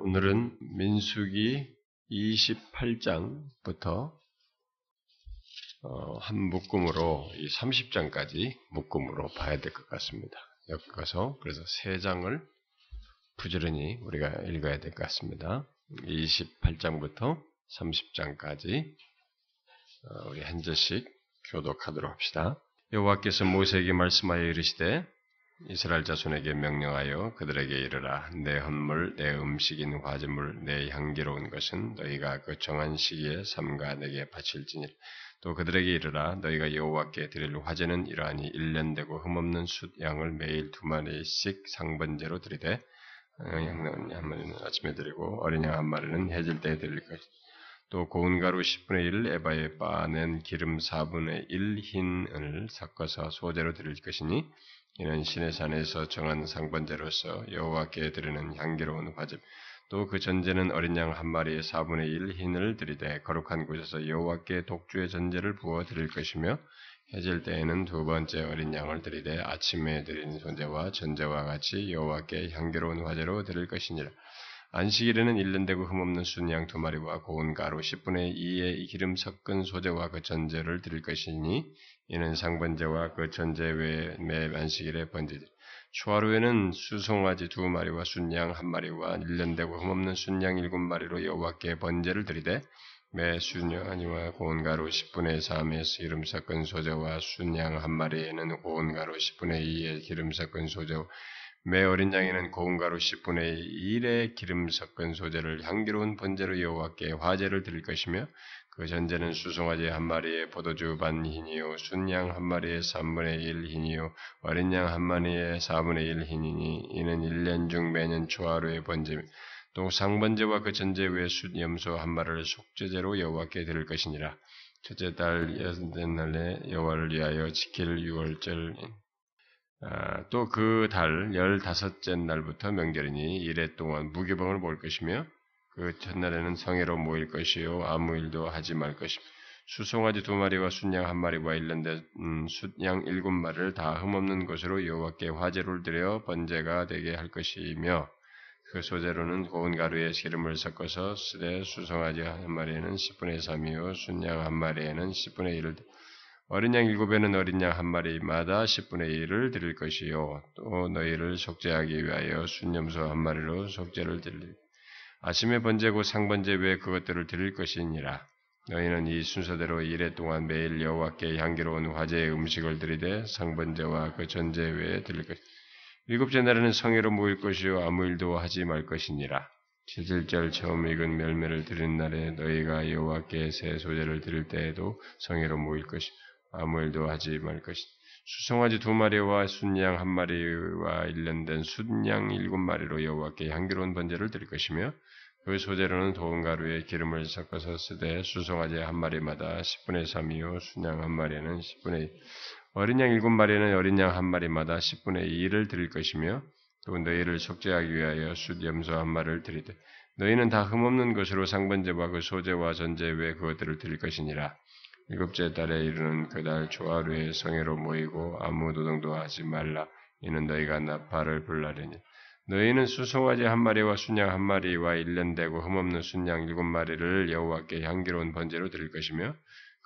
오늘은 민수기 28장부터 한 묶음으로 이 30장까지 묶음으로 봐야 될 것 같습니다. 여기 가서 그래서 3장을 부지런히 우리가 읽어야 될 것 같습니다. 28장부터 30장까지 우리 한 절씩 교독하도록 합시다. 여호와께서 모세에게 말씀하여 이르시되 이스라엘 자손에게 명령하여 그들에게 이르라. 내 헌물, 내 음식인 화제물, 내 향기로운 것은 너희가 그 정한 시기에 삼가 내게 바칠지니 또 그들에게 이르라. 너희가 여호와께 드릴 화제는 이러하니 1년 되고 흠없는 숫양을 매일 2마리씩 상번제로 드리되 양은 한 마리는 아침에 드리고 어린 양 한 마리는 해질 때에 드릴 것이다. 또 고운 가루 10분의 1, 에바에 빻은 기름 4분의 1 흰을 섞어서 소제로 드릴 것이니 이는 시내산에서 정한 상번제로서 여호와께 드리는 향기로운 화제. 또 그 전제는 어린 양 한 마리의 4분의 1 흰을 드리되 거룩한 곳에서 여호와께 독주의 전제를 부어 드릴 것이며 해질 때에는 두 번째 어린 양을 드리되 아침에 드린 소제와 전제와 같이 여호와께 향기로운 화제로 드릴 것이니라. 안식일에는 1년 되고 흠없는 순양 2마리와 고운 가루 10분의 2의 기름 섞은 소제와 그 전제를 드릴 것이니 이는 상번제와 그 전제 외에 매 안식일에 번제되 초하루에는 수송아지 2마리와 순양 1마리와 1년 되고 흠없는 순양 7마리로 여호와께 번제를 드리되 매 순양이와 고운 가루 10분의 3에서 기름 섞은 소제와 순양 1마리에는 고운 가루 10분의 2의 기름 섞은 소제와 매 어린 양에는 고운 가루 10분의 1의 기름 섞은 소제를 향기로운 번제로 여호와께 화제를 드릴 것이며 그 전제는 수송아지 1마리에 포도주 반 흰이요 순양 1마리에 3분의 1 흰이요 어린 양 1마리에 4분의 1 흰이니 이는 1년 중 매년 초하루의 번제며 또 상번제와 그 전제 외에 숫염소 1마리를 속죄제로 여호와께 드릴 것이니라. 첫째 달 여섯째 날에 여호와를 위하여 지킬 유월절 또 그 달 15째 날부터 명절이니 이래 동안 무교병을 모을 것이며 그 첫날에는 성회로 모일 것이요 아무 일도 하지 말 것이며 수송아지 2마리와 숫양 1마리와 1년 된 숫양 7마리를 다 흠없는 것으로 여호와께 화제를 드려 번제가 되게 할 것이며 그 소재로는 고운 가루에 기름을 섞어서 쓰되 수송아지 1마리에는 10분의 3이요 숫양 1마리에는 10분의 1을 어린 양 7에는 어린 양 1마리마다 10분의 1을 드릴 것이요. 또 너희를 속죄하기 위하여 순염소 1마리로 속죄를 드릴. 아침에 번제고 상번제 외에 그것들을 드릴 것이니라. 너희는 이 순서대로 이레 동안 매일 여호와께 향기로운 화제의 음식을 드리되 상번제와 그 전제 외에 드릴 것이니. 7째 날에는 성회로 모일 것이요. 아무 일도 하지 말 것이니라. 7일절 처음 익은 멸매를 드린 날에 너희가 여호와께 새 소제를 드릴 때에도 성회로 모일 것이요. 아무 일도 하지 말 것이니 수송아지 2마리와 순양 1마리와 1년 된 순양 7마리로 여호와께 향기로운 번제를 드릴 것이며 그 소재로는 고운 가루에 기름을 섞어서 쓰되 수송아지 1마리마다 10분의 3이요 순양 1마리에는 10분의 1 어린 양 7마리에는 어린 양 1마리마다 10분의 2를 드릴 것이며 또 너희를 속죄하기 위하여 숫염소 1마리를 드리되 너희는 다 흠없는 것으로 상번제와 그 소재와 전제 외에 그것들을 드릴 것이니라. 7째 달에 이르는 그달 초하루에 성회로 모이고 아무 노동도 하지 말라. 이는 너희가 나팔을 불라리니 너희는 수송아지 1마리와 순양 1마리와 1년 되고 흠없는 순양 7마리를 여호와께 향기로운 번제로 드릴 것이며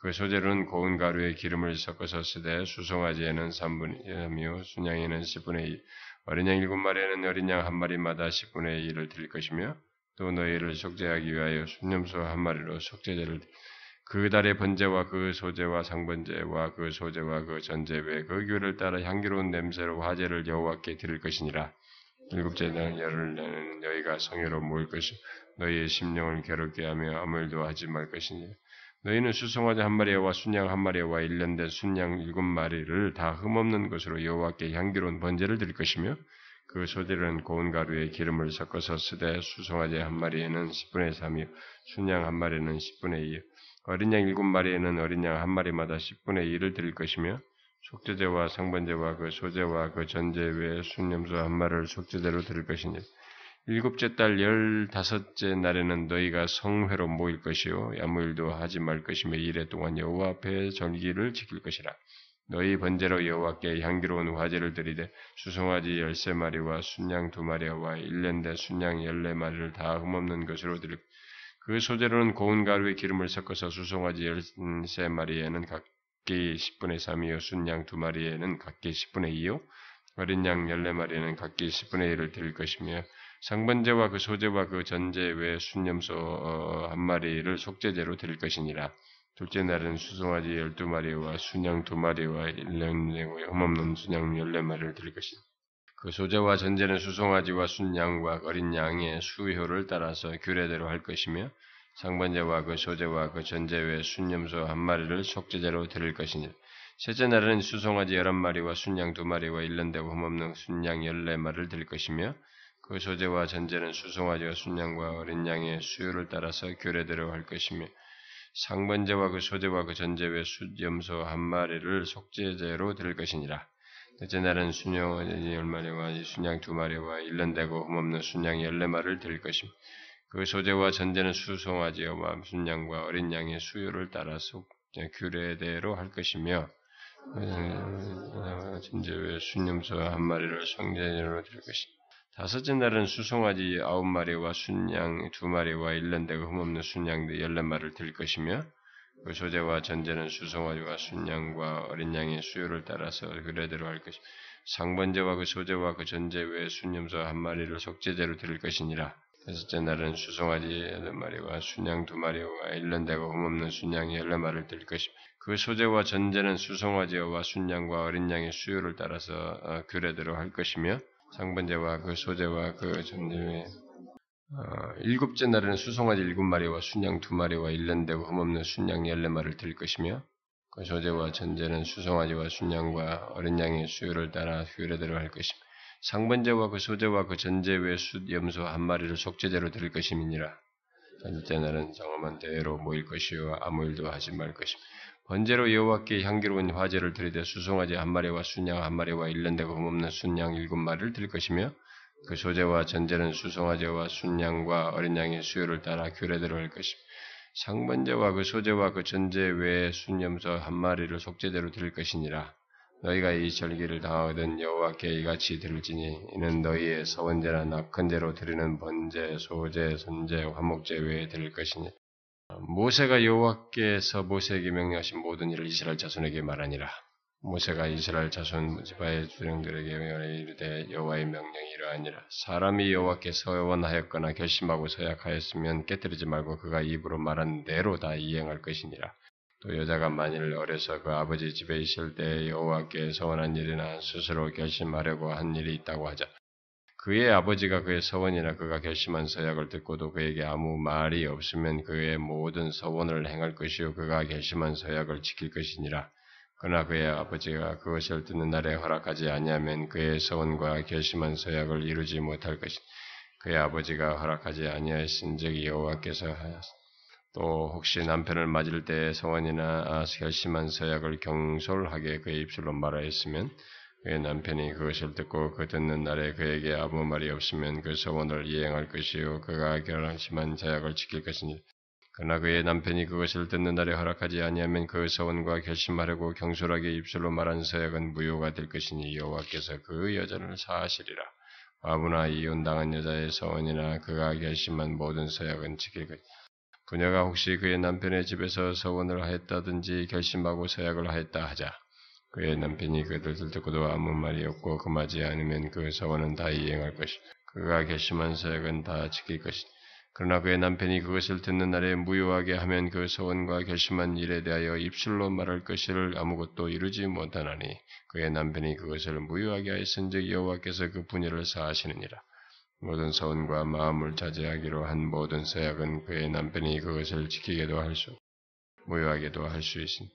그 소재로는 고운 가루에 기름을 섞어서 쓰되 수송아지에는 3분의 1이요 순양에는 10분의 2 어린 양 7마리에는 어린 양 1마리마다 10분의 1을 드릴 것이며 또 너희를 속죄하기 위하여 순염소 1마리로 속죄제를 그 달의 번제와 그 소제와 상번제와 그 소제와 그 전제 외에 그 규례를 따라 향기로운 냄새로 화제를 여호와께 드릴 것이니라. 7째 날 열흘 내는 너희가 성회로 모일 것이 너희의 심령을 괴롭게 하며 아무 일도 하지 말 것이니 너희는 수송아지 1마리와 순양 1마리와 1년 된 순양 7마리를 다 흠없는 것으로 여호와께 향기로운 번제를 드릴 것이며 그 소재로는 고운 가루에 기름을 섞어서 쓰되 수송아지 1마리에는 10분의 3이요 순양 1마리는 10분의 2이요 어린 양 7마리에는 어린 양 1마리마다 10분의 1을 드릴 것이며 속죄제와 상번제와 그 소제와 그 전제 외에 순염소 1마리를 속죄제로 드릴 것이니 7째 달 15째 날에는 너희가 성회로 모일 것이요 아무 일도 하지 말 것이며 이레 동안 여호와 앞에 절기를 지킬 것이라. 너희 번제로 여호와께 향기로운 화제를 드리되 수송아지 13마리와 순양 2마리와 1년대 순양 14마리를 다 흠없는 것으로 드릴. 그 소재로는 고운 가루에 기름을 섞어서 수송아지 13마리에는 각기 10분의 3이요 순양 2마리에는 각기 10분의 2요 어린 양 14마리에는 각기 10분의 1을 드릴 것이며 상번제와 그 소제와 그 전제 외 순염소 1마리를 속죄제로 드릴 것이니라. 둘째 날은 수송아지 12마리와 순양 2마리와 1년에 흠없는 순양 14마리를 드릴 것이니 그 소제와 전제는 수송아지와 순양과 어린 양의 수효를 따라서 규례대로 할 것이며 상번제와 그 소제와 그 전제 외 순염소 1마리를 속죄제로 드릴 것이니 셋째 날은 수송아지 11마리와 순양 2마리와 1년되고 흠없는 순양 14마리를 드릴 것이며 그 소제와 전제는 수송아지와 순양과 어린 양의 수효를 따라서 규례대로 할 것이며 상번제와 그 소제와 그 전제 외 숫염소 1마리를 속죄제로 드릴 것이니라. 넷째 날은 순양 10마리와 순양 2마리와 1년되고 흠없는 순양 14마리를 드릴 것이며 그 소제와 전제는 수송아지와 순양과 어린 양의 수효를 따라서 규례대로 할 것이며 전제 외 순염소 1마리를 속죄제로 드릴 것이니 다섯째 날은 수송아지 9마리와 순양 2마리와 1년되고 흠없는 순양 14마리를 드릴 것이며 그 소제와 전제는 수송아지와 순양과 어린 양의 수요를 따라서 규례대로 할 것이며 상번제와 그 소제와 그 전제 외 순염소 1마리를 속죄제로 드릴 것이니라. 다섯째 날은 수송아지 8마리와 순양 2마리와 1년되고 흠없는 순양 14마리를 드릴 것이며 그 소제와 전제는 수송아지와 순양과 어린 양의 수요를 따라서 규례대로 할 것이며 상번제와 그 소제와 그 전제외 일곱째 날에는 수송아지 7마리와 순양 2마리와 1년되고 흠없는 순양 14마리를 드릴 것이며 그 소제와 전제는 수송아지와 순양과 어린 양의 수요를 따라 규례대로 할 것이며 상번제와 그 소제와 그 전제외 숫염소 1마리를 속죄제로 드릴 것임이니라. 첫째 날은 정엄한 대회로 모일 것이요 아무 일도 하지 말 것이며 번제로 여호와께 향기로운 화제를 드리되 수송아지 1마리와 순양 1마리와 1년되고 흠없는 순양 7마리를 드릴 것이며 그 소제와 전제는 수송아지와 순양과 어린 양의 수요를 따라 규례대로 할 것이며 상번제와 그 소제와 그 전제 외에 순염소 1마리를 속죄제로 드릴 것이니라. 너희가 이 절기를 당하거든 여호와께 이같이 드릴지니 이는 너희의 서원제나 낙헌제로 드리는 번제, 소제, 선제, 화목제 외에 드릴 것이니 모세가 여호와께서 모세에게 명령하신 모든 일을 이스라엘 자손에게 말하니라. 모세가 이스라엘 자손 지파의 주령들에게 명하여 이르되 여호와의 명령이 이러하니라. 사람이 여호와께 서원하였거나 결심하고 서약하였으면 깨뜨리지 말고 그가 입으로 말한 대로 다 이행할 것이니라. 또 여자가 만일 어려서 그 아버지 집에 있을 때 여호와께 서원한 일이나 스스로 결심하려고 한 일이 있다고 하자. 그의 아버지가 그의 서원이나 그가 결심한 서약을 듣고도 그에게 아무 말이 없으면 그의 모든 서원을 행할 것이요 그가 결심한 서약을 지킬 것이니라. 그러나 그의 아버지가 그것을 듣는 날에 허락하지 아니하면 그의 서원과 결심한 서약을 이루지 못할 것이니 그의 아버지가 허락하지 아니하였은즉 여호와께서 또 혹시 남편을 맞을 때 서원이나 결심한 서약을 경솔하게 그의 입술로 말하였으면 그의 남편이 그것을 듣고 그 듣는 날에 그에게 아무 말이 없으면 그 서원을 이행할 것이요 그가 결심한 서약을 지킬 것이니 그러나 그의 남편이 그것을 듣는 날에 허락하지 아니하면 그 서원과 결심하려고 경솔하게 입술로 말한 서약은 무효가 될 것이니 여호와께서 그 여자를 사하시리라. 아무나 이혼당한 여자의 서원이나 그가 결심한 모든 서약은 지킬 것이니 부녀가 혹시 그의 남편의 집에서 서원을 하였다든지 결심하고 서약을 하였다 하자. 그의 남편이 그들을 듣고도 아무 말이 없고 금하지 않으면 그 서원은 다 이행할 것이 그가 결심한 서약은 다 지킬 것이니 그러나 그의 남편이 그것을 듣는 날에 무효하게 하면 그 서원과 결심한 일에 대하여 입술로 말할 것이를 아무것도 이루지 못하나니 그의 남편이 그것을 무효하게 하였은즉 여호와께서 그 분열을 사하시느니라. 모든 서원과 마음을 자제하기로 한 모든 서약은 그의 남편이 그것을 지키게도 할 수 무효하게도 할 수 있으니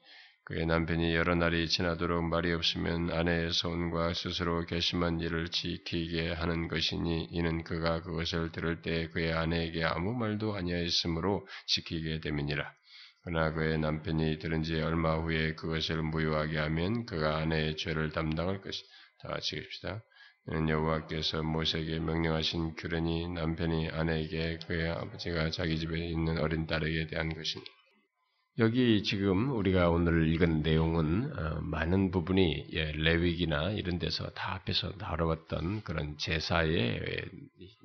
그의 남편이 여러 날이 지나도록 말이 없으면 아내의 서원과 스스로 결심한 일을 지키게 하는 것이니 이는 그가 그것을 들을 때 그의 아내에게 아무 말도 아니하였으므로 지키게 됨이니라. 그러나 그의 남편이 들은 지 얼마 후에 그것을 무효하게 하면 그가 아내의 죄를 담당할 것이다. 다 같이 읽읍시다. 이는 여호와께서 모세에게 명령하신 규례니 남편이 아내에게 그의 아버지가 자기 집에 있는 어린 딸에게 대한 것이니 여기 지금 우리가 오늘 읽은 내용은 많은 부분이 레위기나 이런 데서 다 앞에서 다뤄왔던 그런 제사의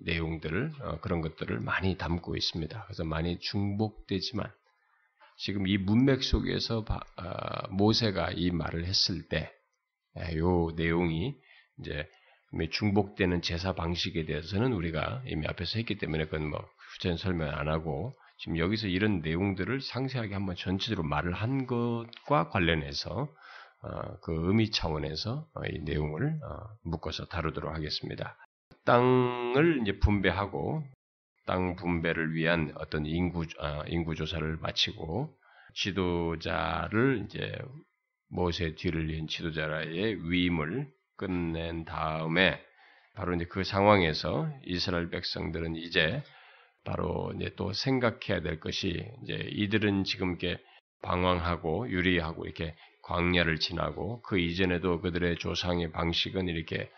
내용들을 그런 것들을 많이 담고 있습니다. 그래서 많이 중복되지만 지금 이 문맥 속에서 모세가 이 말을 했을 때 이 내용이 이제 중복되는 제사 방식에 대해서는 우리가 이미 앞에서 했기 때문에 그건 뭐 구체적인 설명 안 하고 지금 여기서 이런 내용들을 상세하게 한번 전체적으로 말을 한 것과 관련해서 그 의미 차원에서 이 내용을 묶어서 다루도록 하겠습니다. 땅을 이제 분배하고 땅 분배를 위한 어떤 인구 조사를 마치고 지도자를 이제 모세 뒤를 이은 지도자의 위임을 끝낸 다음에 바로 이제 그 상황에서 이스라엘 백성들은 이제 바로 이제 또 생각해야 될 것이 이제 이들은 지금 이렇게 방황하고 유리하고 이렇게 광야를 지나고 그 이전에도 그들의 조상의 방식은 이렇게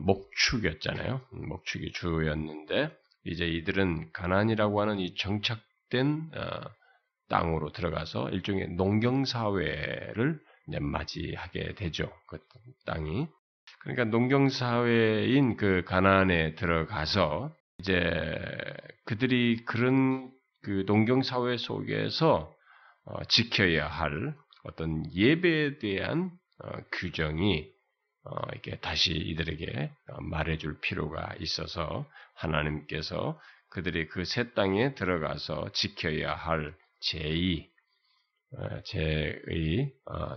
목축이었잖아요. 목축이 주였는데 이제 이들은 가나안이라고 하는 이 정착된 땅으로 들어가서 일종의 농경 사회를 이제 맞이하게 되죠. 그 땅이 그러니까 농경 사회인 그 가나안에 들어가서 이제 그들이 그런 그 농경 사회 속에서 지켜야 할 어떤 예배에 대한 규정이 이렇게 다시 이들에게 말해줄 필요가 있어서 하나님께서 그들이 그 새 땅에 들어가서 지켜야 할 제의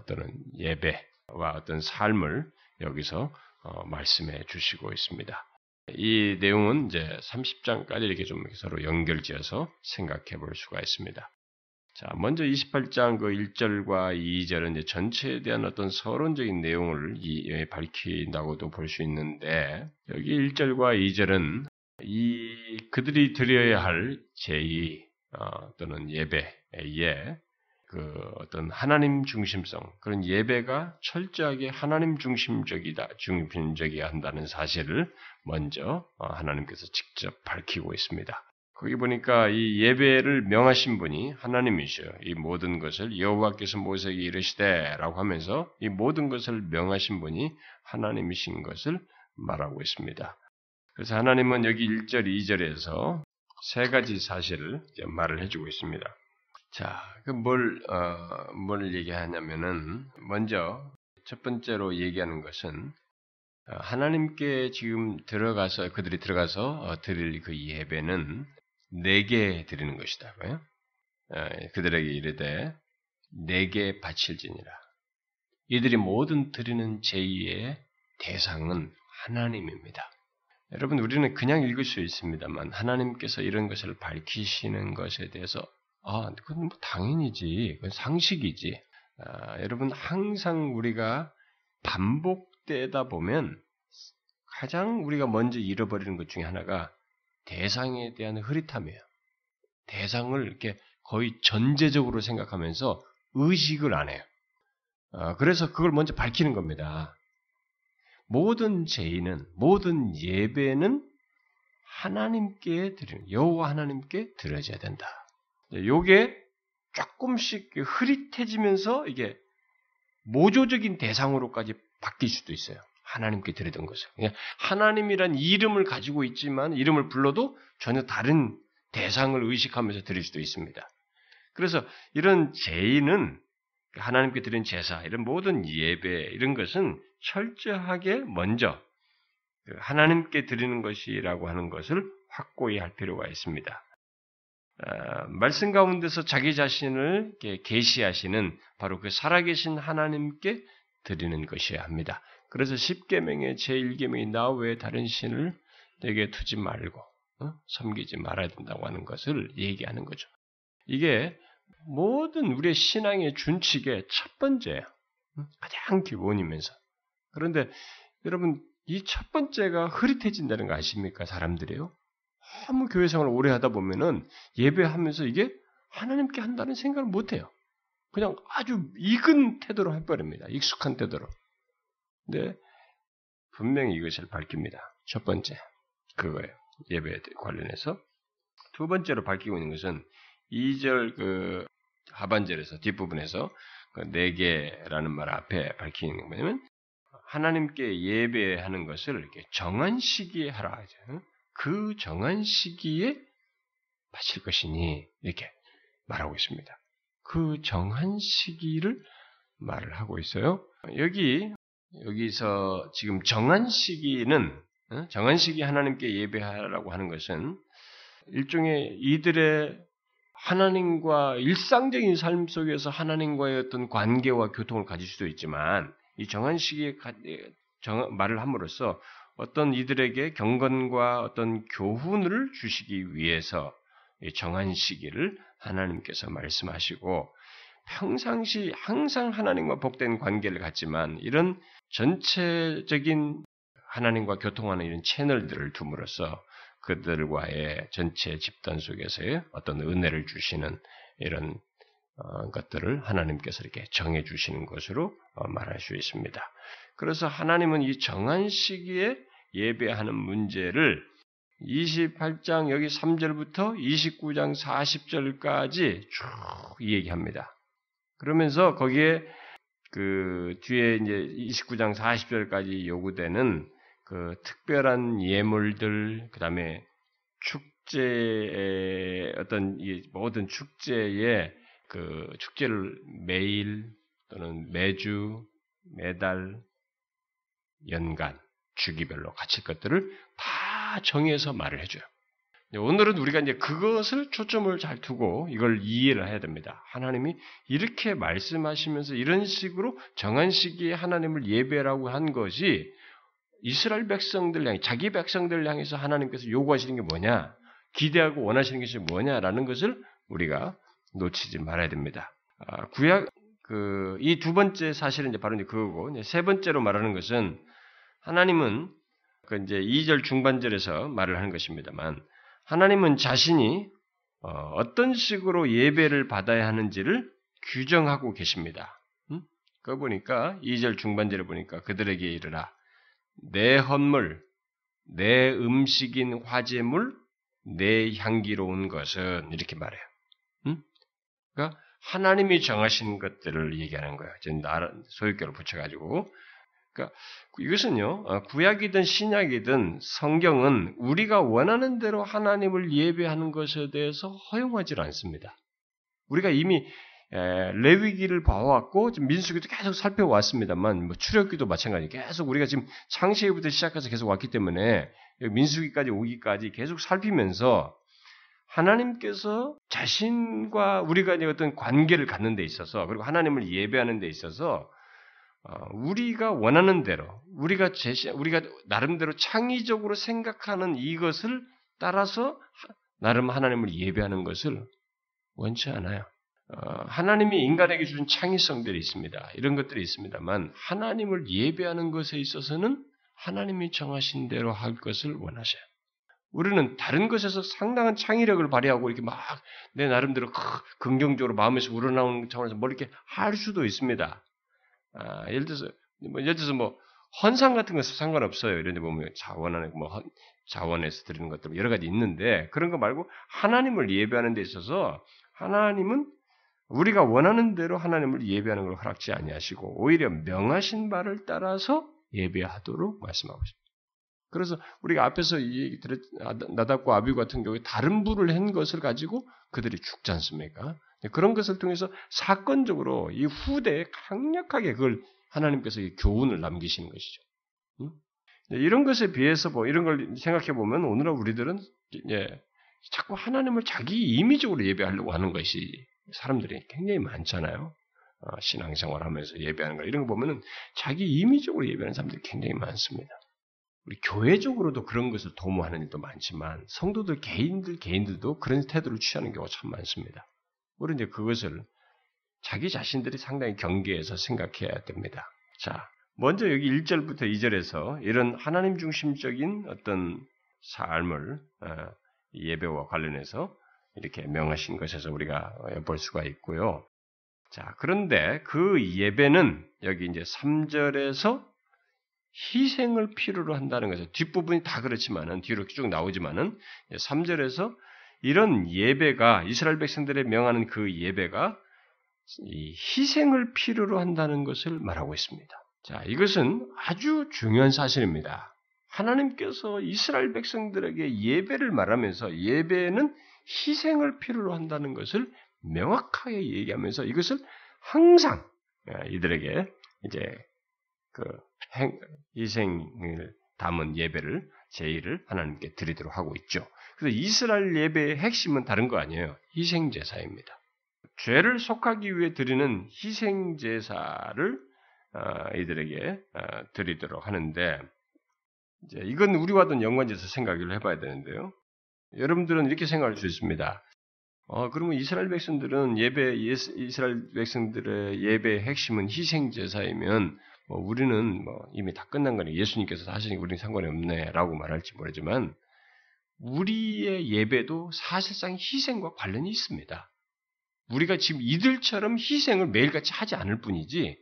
또는 예배와 어떤 삶을 여기서 말씀해 주시고 있습니다. 이 내용은 이제 30장까지 이렇게 좀 서로 연결지어서 생각해 볼 수가 있습니다. 자, 먼저 28장 그 1절과 2절은 이제 전체에 대한 어떤 서론적인 내용을 밝힌다고도 볼 수 있는데, 여기 1절과 2절은 그들이 드려야 할 제의, 또는 예배의 그 어떤 하나님 중심성, 그런 예배가 철저하게 하나님 중심적이야 한다는 사실을 먼저 하나님께서 직접 밝히고 있습니다. 거기 보니까 이 예배를 명하신 분이 하나님이셔요. 이 모든 것을 여호와께서 모세에게 이르시되라고 하면서 이 모든 것을 명하신 분이 하나님이신 것을 말하고 있습니다. 그래서 하나님은 여기 1절, 2절에서 세 가지 사실을 이제 말을 해주고 있습니다. 자, 뭘 얘기하냐면은, 먼저, 첫 번째로 얘기하는 것은, 하나님께 지금 들어가서, 그들이 들어가서 드릴 그 예배는 내게 드리는 것이다. 그들에게 이르되, 내게 바칠지니라. 이들이 모든 드리는 제의의 대상은 하나님입니다. 여러분, 우리는 그냥 읽을 수 있습니다만, 하나님께서 이런 것을 밝히시는 것에 대해서 그건 뭐 당연이지. 그건 상식이지. 여러분, 항상 우리가 반복되다 보면 가장 우리가 먼저 잃어버리는 것 중에 하나가 대상에 대한 흐릿함이에요. 대상을 이렇게 거의 전제적으로 생각하면서 의식을 안 해요. 그래서 그걸 먼저 밝히는 겁니다. 모든 제의는, 모든 예배는 하나님께 여호와 하나님께 드려져야 된다. 요게 조금씩 흐릿해지면서 이게 모조적인 대상으로까지 바뀔 수도 있어요. 하나님께 드리던 것을. 하나님이란 이름을 가지고 있지만 이름을 불러도 전혀 다른 대상을 의식하면서 드릴 수도 있습니다. 그래서 이런 제의는 하나님께 드린 제사, 이런 모든 예배, 이런 것은 철저하게 먼저 하나님께 드리는 것이라고 하는 것을 확고히 할 필요가 있습니다. 말씀 가운데서 자기 자신을 계시하시는 바로 그 살아계신 하나님께 드리는 것이어야 합니다. 그래서 10계명의 제1계명이 나 외에 다른 신을 내게 두지 말고 섬기지 말아야 된다고 하는 것을 얘기하는 거죠. 이게 모든 우리의 신앙의 준칙의 첫 번째예요. 가장 기본이면서. 그런데 여러분 이 첫 번째가 흐릿해진다는 거 아십니까? 사람들이요. 아무 교회 생활을 오래 하다 보면은 예배하면서 이게 하나님께 한다는 생각을 못 해요. 그냥 아주 익은 태도로 해버립니다. 익숙한 태도로. 근데 분명히 이것을 밝힙니다. 첫 번째, 그거예요. 예배에 관련해서. 두 번째로 밝히고 있는 것은 2절 하반절에서 뒷부분에서 그 네 개라는 말 앞에 밝히는 게 뭐냐면 하나님께 예배하는 것을 이렇게 정한 시기에 하라 하죠. 그 정한 시기에 바칠 것이니 이렇게 말하고 있습니다. 그 정한 시기를 말을 하고 있어요. 여기서 지금 정한 시기는 정한 시기 하나님께 예배하라고 하는 것은 일종의 이들의 하나님과 일상적인 삶 속에서 하나님과의 어떤 관계와 교통을 가질 수도 있지만 이 정한 시기에 말을 함으로써 어떤 이들에게 경건과 어떤 교훈을 주시기 위해서 이 정한 시기를 하나님께서 말씀하시고 평상시 항상 하나님과 복된 관계를 갖지만 이런 전체적인 하나님과 교통하는 이런 채널들을 둠으로써 그들과의 전체 집단 속에서의 어떤 은혜를 주시는 이런 것들을 하나님께서 이렇게 정해 주시는 것으로 말할 수 있습니다. 그래서 하나님은 이 정한 시기에 예배하는 문제를 28장 여기 3절부터 29장 40절까지 쭉 얘기합니다. 그러면서 거기에 그 뒤에 이제 29장 40절까지 요구되는 그 특별한 예물들, 그 다음에 축제의 어떤 이 모든 축제의 그 축제를 매일 또는 매주, 매달, 연간, 주기별로 갖출 것들을 다 정해서 말을 해줘요. 오늘은 우리가 이제 그것을 초점을 잘 두고 이걸 이해를 해야 됩니다. 하나님이 이렇게 말씀하시면서 이런 식으로 정한 시기에 하나님을 예배라고 한 것이 이스라엘 백성들 향해, 자기 백성들 향해서 하나님께서 요구하시는 게 뭐냐, 기대하고 원하시는 것이 뭐냐라는 것을 우리가 놓치지 말아야 됩니다. 구약, 이 두 번째 사실은 이제 바로 이제 그거고, 이제 세 번째로 말하는 것은 하나님은 그 이제 2절 중반절에서 말을 하는 것입니다만, 하나님은 자신이 어떤 식으로 예배를 받아야 하는지를 규정하고 계십니다. 그거 보니까 2절 중반절에 보니까 그들에게 이르라. 내 헌물, 내 음식인 화제물, 내 향기로운 것은 이렇게 말해요. 그러니까 하나님이 정하신 것들을 얘기하는 거예요. 지금 소유격을 붙여가지고. 그러니까 이것은요, 구약이든 신약이든 성경은 우리가 원하는 대로 하나님을 예배하는 것에 대해서 허용하지 않습니다. 우리가 이미 레위기를 봐왔고 지금 민수기도 계속 살펴왔습니다만 뭐 출애굽기도 마찬가지 계속 우리가 지금 창세기부터 시작해서 계속 왔기 때문에 민수기까지 오기까지 계속 살피면서 하나님께서 자신과 우리가 어떤 관계를 갖는 데 있어서 그리고 하나님을 예배하는 데 있어서 우리가 원하는 대로 우리가 나름대로 창의적으로 생각하는 이것을 따라서 나름 하나님을 예배하는 것을 원치 않아요. 하나님이 인간에게 주신 창의성들이 있습니다. 이런 것들이 있습니다만 하나님을 예배하는 것에 있어서는 하나님이 정하신 대로 할 것을 원하셔요. 우리는 다른 것에서 상당한 창의력을 발휘하고 이렇게 막 내 나름대로 긍정적으로 마음에서 우러나오는 차원에서 뭘 이렇게 할 수도 있습니다. 예를 들어서 뭐 헌상 같은 것은 상관없어요. 이런 데 보면 자원에서 드리는 것들 여러 가지 있는데 그런 거 말고 하나님을 예배하는 데 있어서 하나님은 우리가 원하는 대로 하나님을 예배하는 걸 허락지 아니하시고 오히려 명하신 바를 따라서 예배하도록 말씀하고 있습니다. 그래서 우리가 앞에서 이 얘기 나답과 아비후 같은 경우에 다른 부를 한 것을 가지고 그들이 죽지 않습니까? 그런 것을 통해서 사건적으로 이 후대에 강력하게 그걸 하나님께서 교훈을 남기시는 것이죠. 이런 것에 비해서 이런 걸 생각해 보면 오늘날 우리들은 자꾸 하나님을 자기 이미지로 예배하려고 하는 것이 사람들이 굉장히 많잖아요. 신앙생활 하면서 예배하는 거 이런 거 보면은 자기 이미지로 예배하는 사람들이 굉장히 많습니다. 우리 교회적으로도 그런 것을 도모하는 일도 많지만 성도들 개인들도 그런 태도를 취하는 경우가 참 많습니다. 우리 이제 그것을 자기 자신들이 상당히 경계해서 생각해야 됩니다. 자, 먼저 여기 1절부터 2절에서 이런 하나님 중심적인 어떤 삶을 예배와 관련해서 이렇게 명하신 것에서 우리가 엿볼 수가 있고요. 자, 그런데 그 예배는 여기 이제 3절에서 희생을 필요로 한다는 거죠. 뒷부분이 다 그렇지만은, 뒤로 쭉 나오지만은, 3절에서 이런 예배가, 이스라엘 백성들의 명하는 그 예배가 이 희생을 필요로 한다는 것을 말하고 있습니다. 자, 이것은 아주 중요한 사실입니다. 하나님께서 이스라엘 백성들에게 예배를 말하면서 예배는 희생을 필요로 한다는 것을 명확하게 얘기하면서 이것을 항상 이들에게 이제 그 희생을 담은 예배를 제의를 하나님께 드리도록 하고 있죠. 그래서 이스라엘 예배의 핵심은 다른 거 아니에요. 희생제사입니다. 죄를 속하기 위해 드리는 희생제사를 이들에게 드리도록 하는데, 이제 이건 우리와는 연관돼서 생각을 해봐야 되는데요. 여러분들은 이렇게 생각할 수 있습니다. 그러면 이스라엘 백성들은 이스라엘 백성들의 예배의 핵심은 희생제사이면 우리는 이미 다 끝난 거니 예수님께서 사실 우리는 상관이 없네라고 말할지 모르지만 우리의 예배도 사실상 희생과 관련이 있습니다. 우리가 지금 이들처럼 희생을 매일같이 하지 않을 뿐이지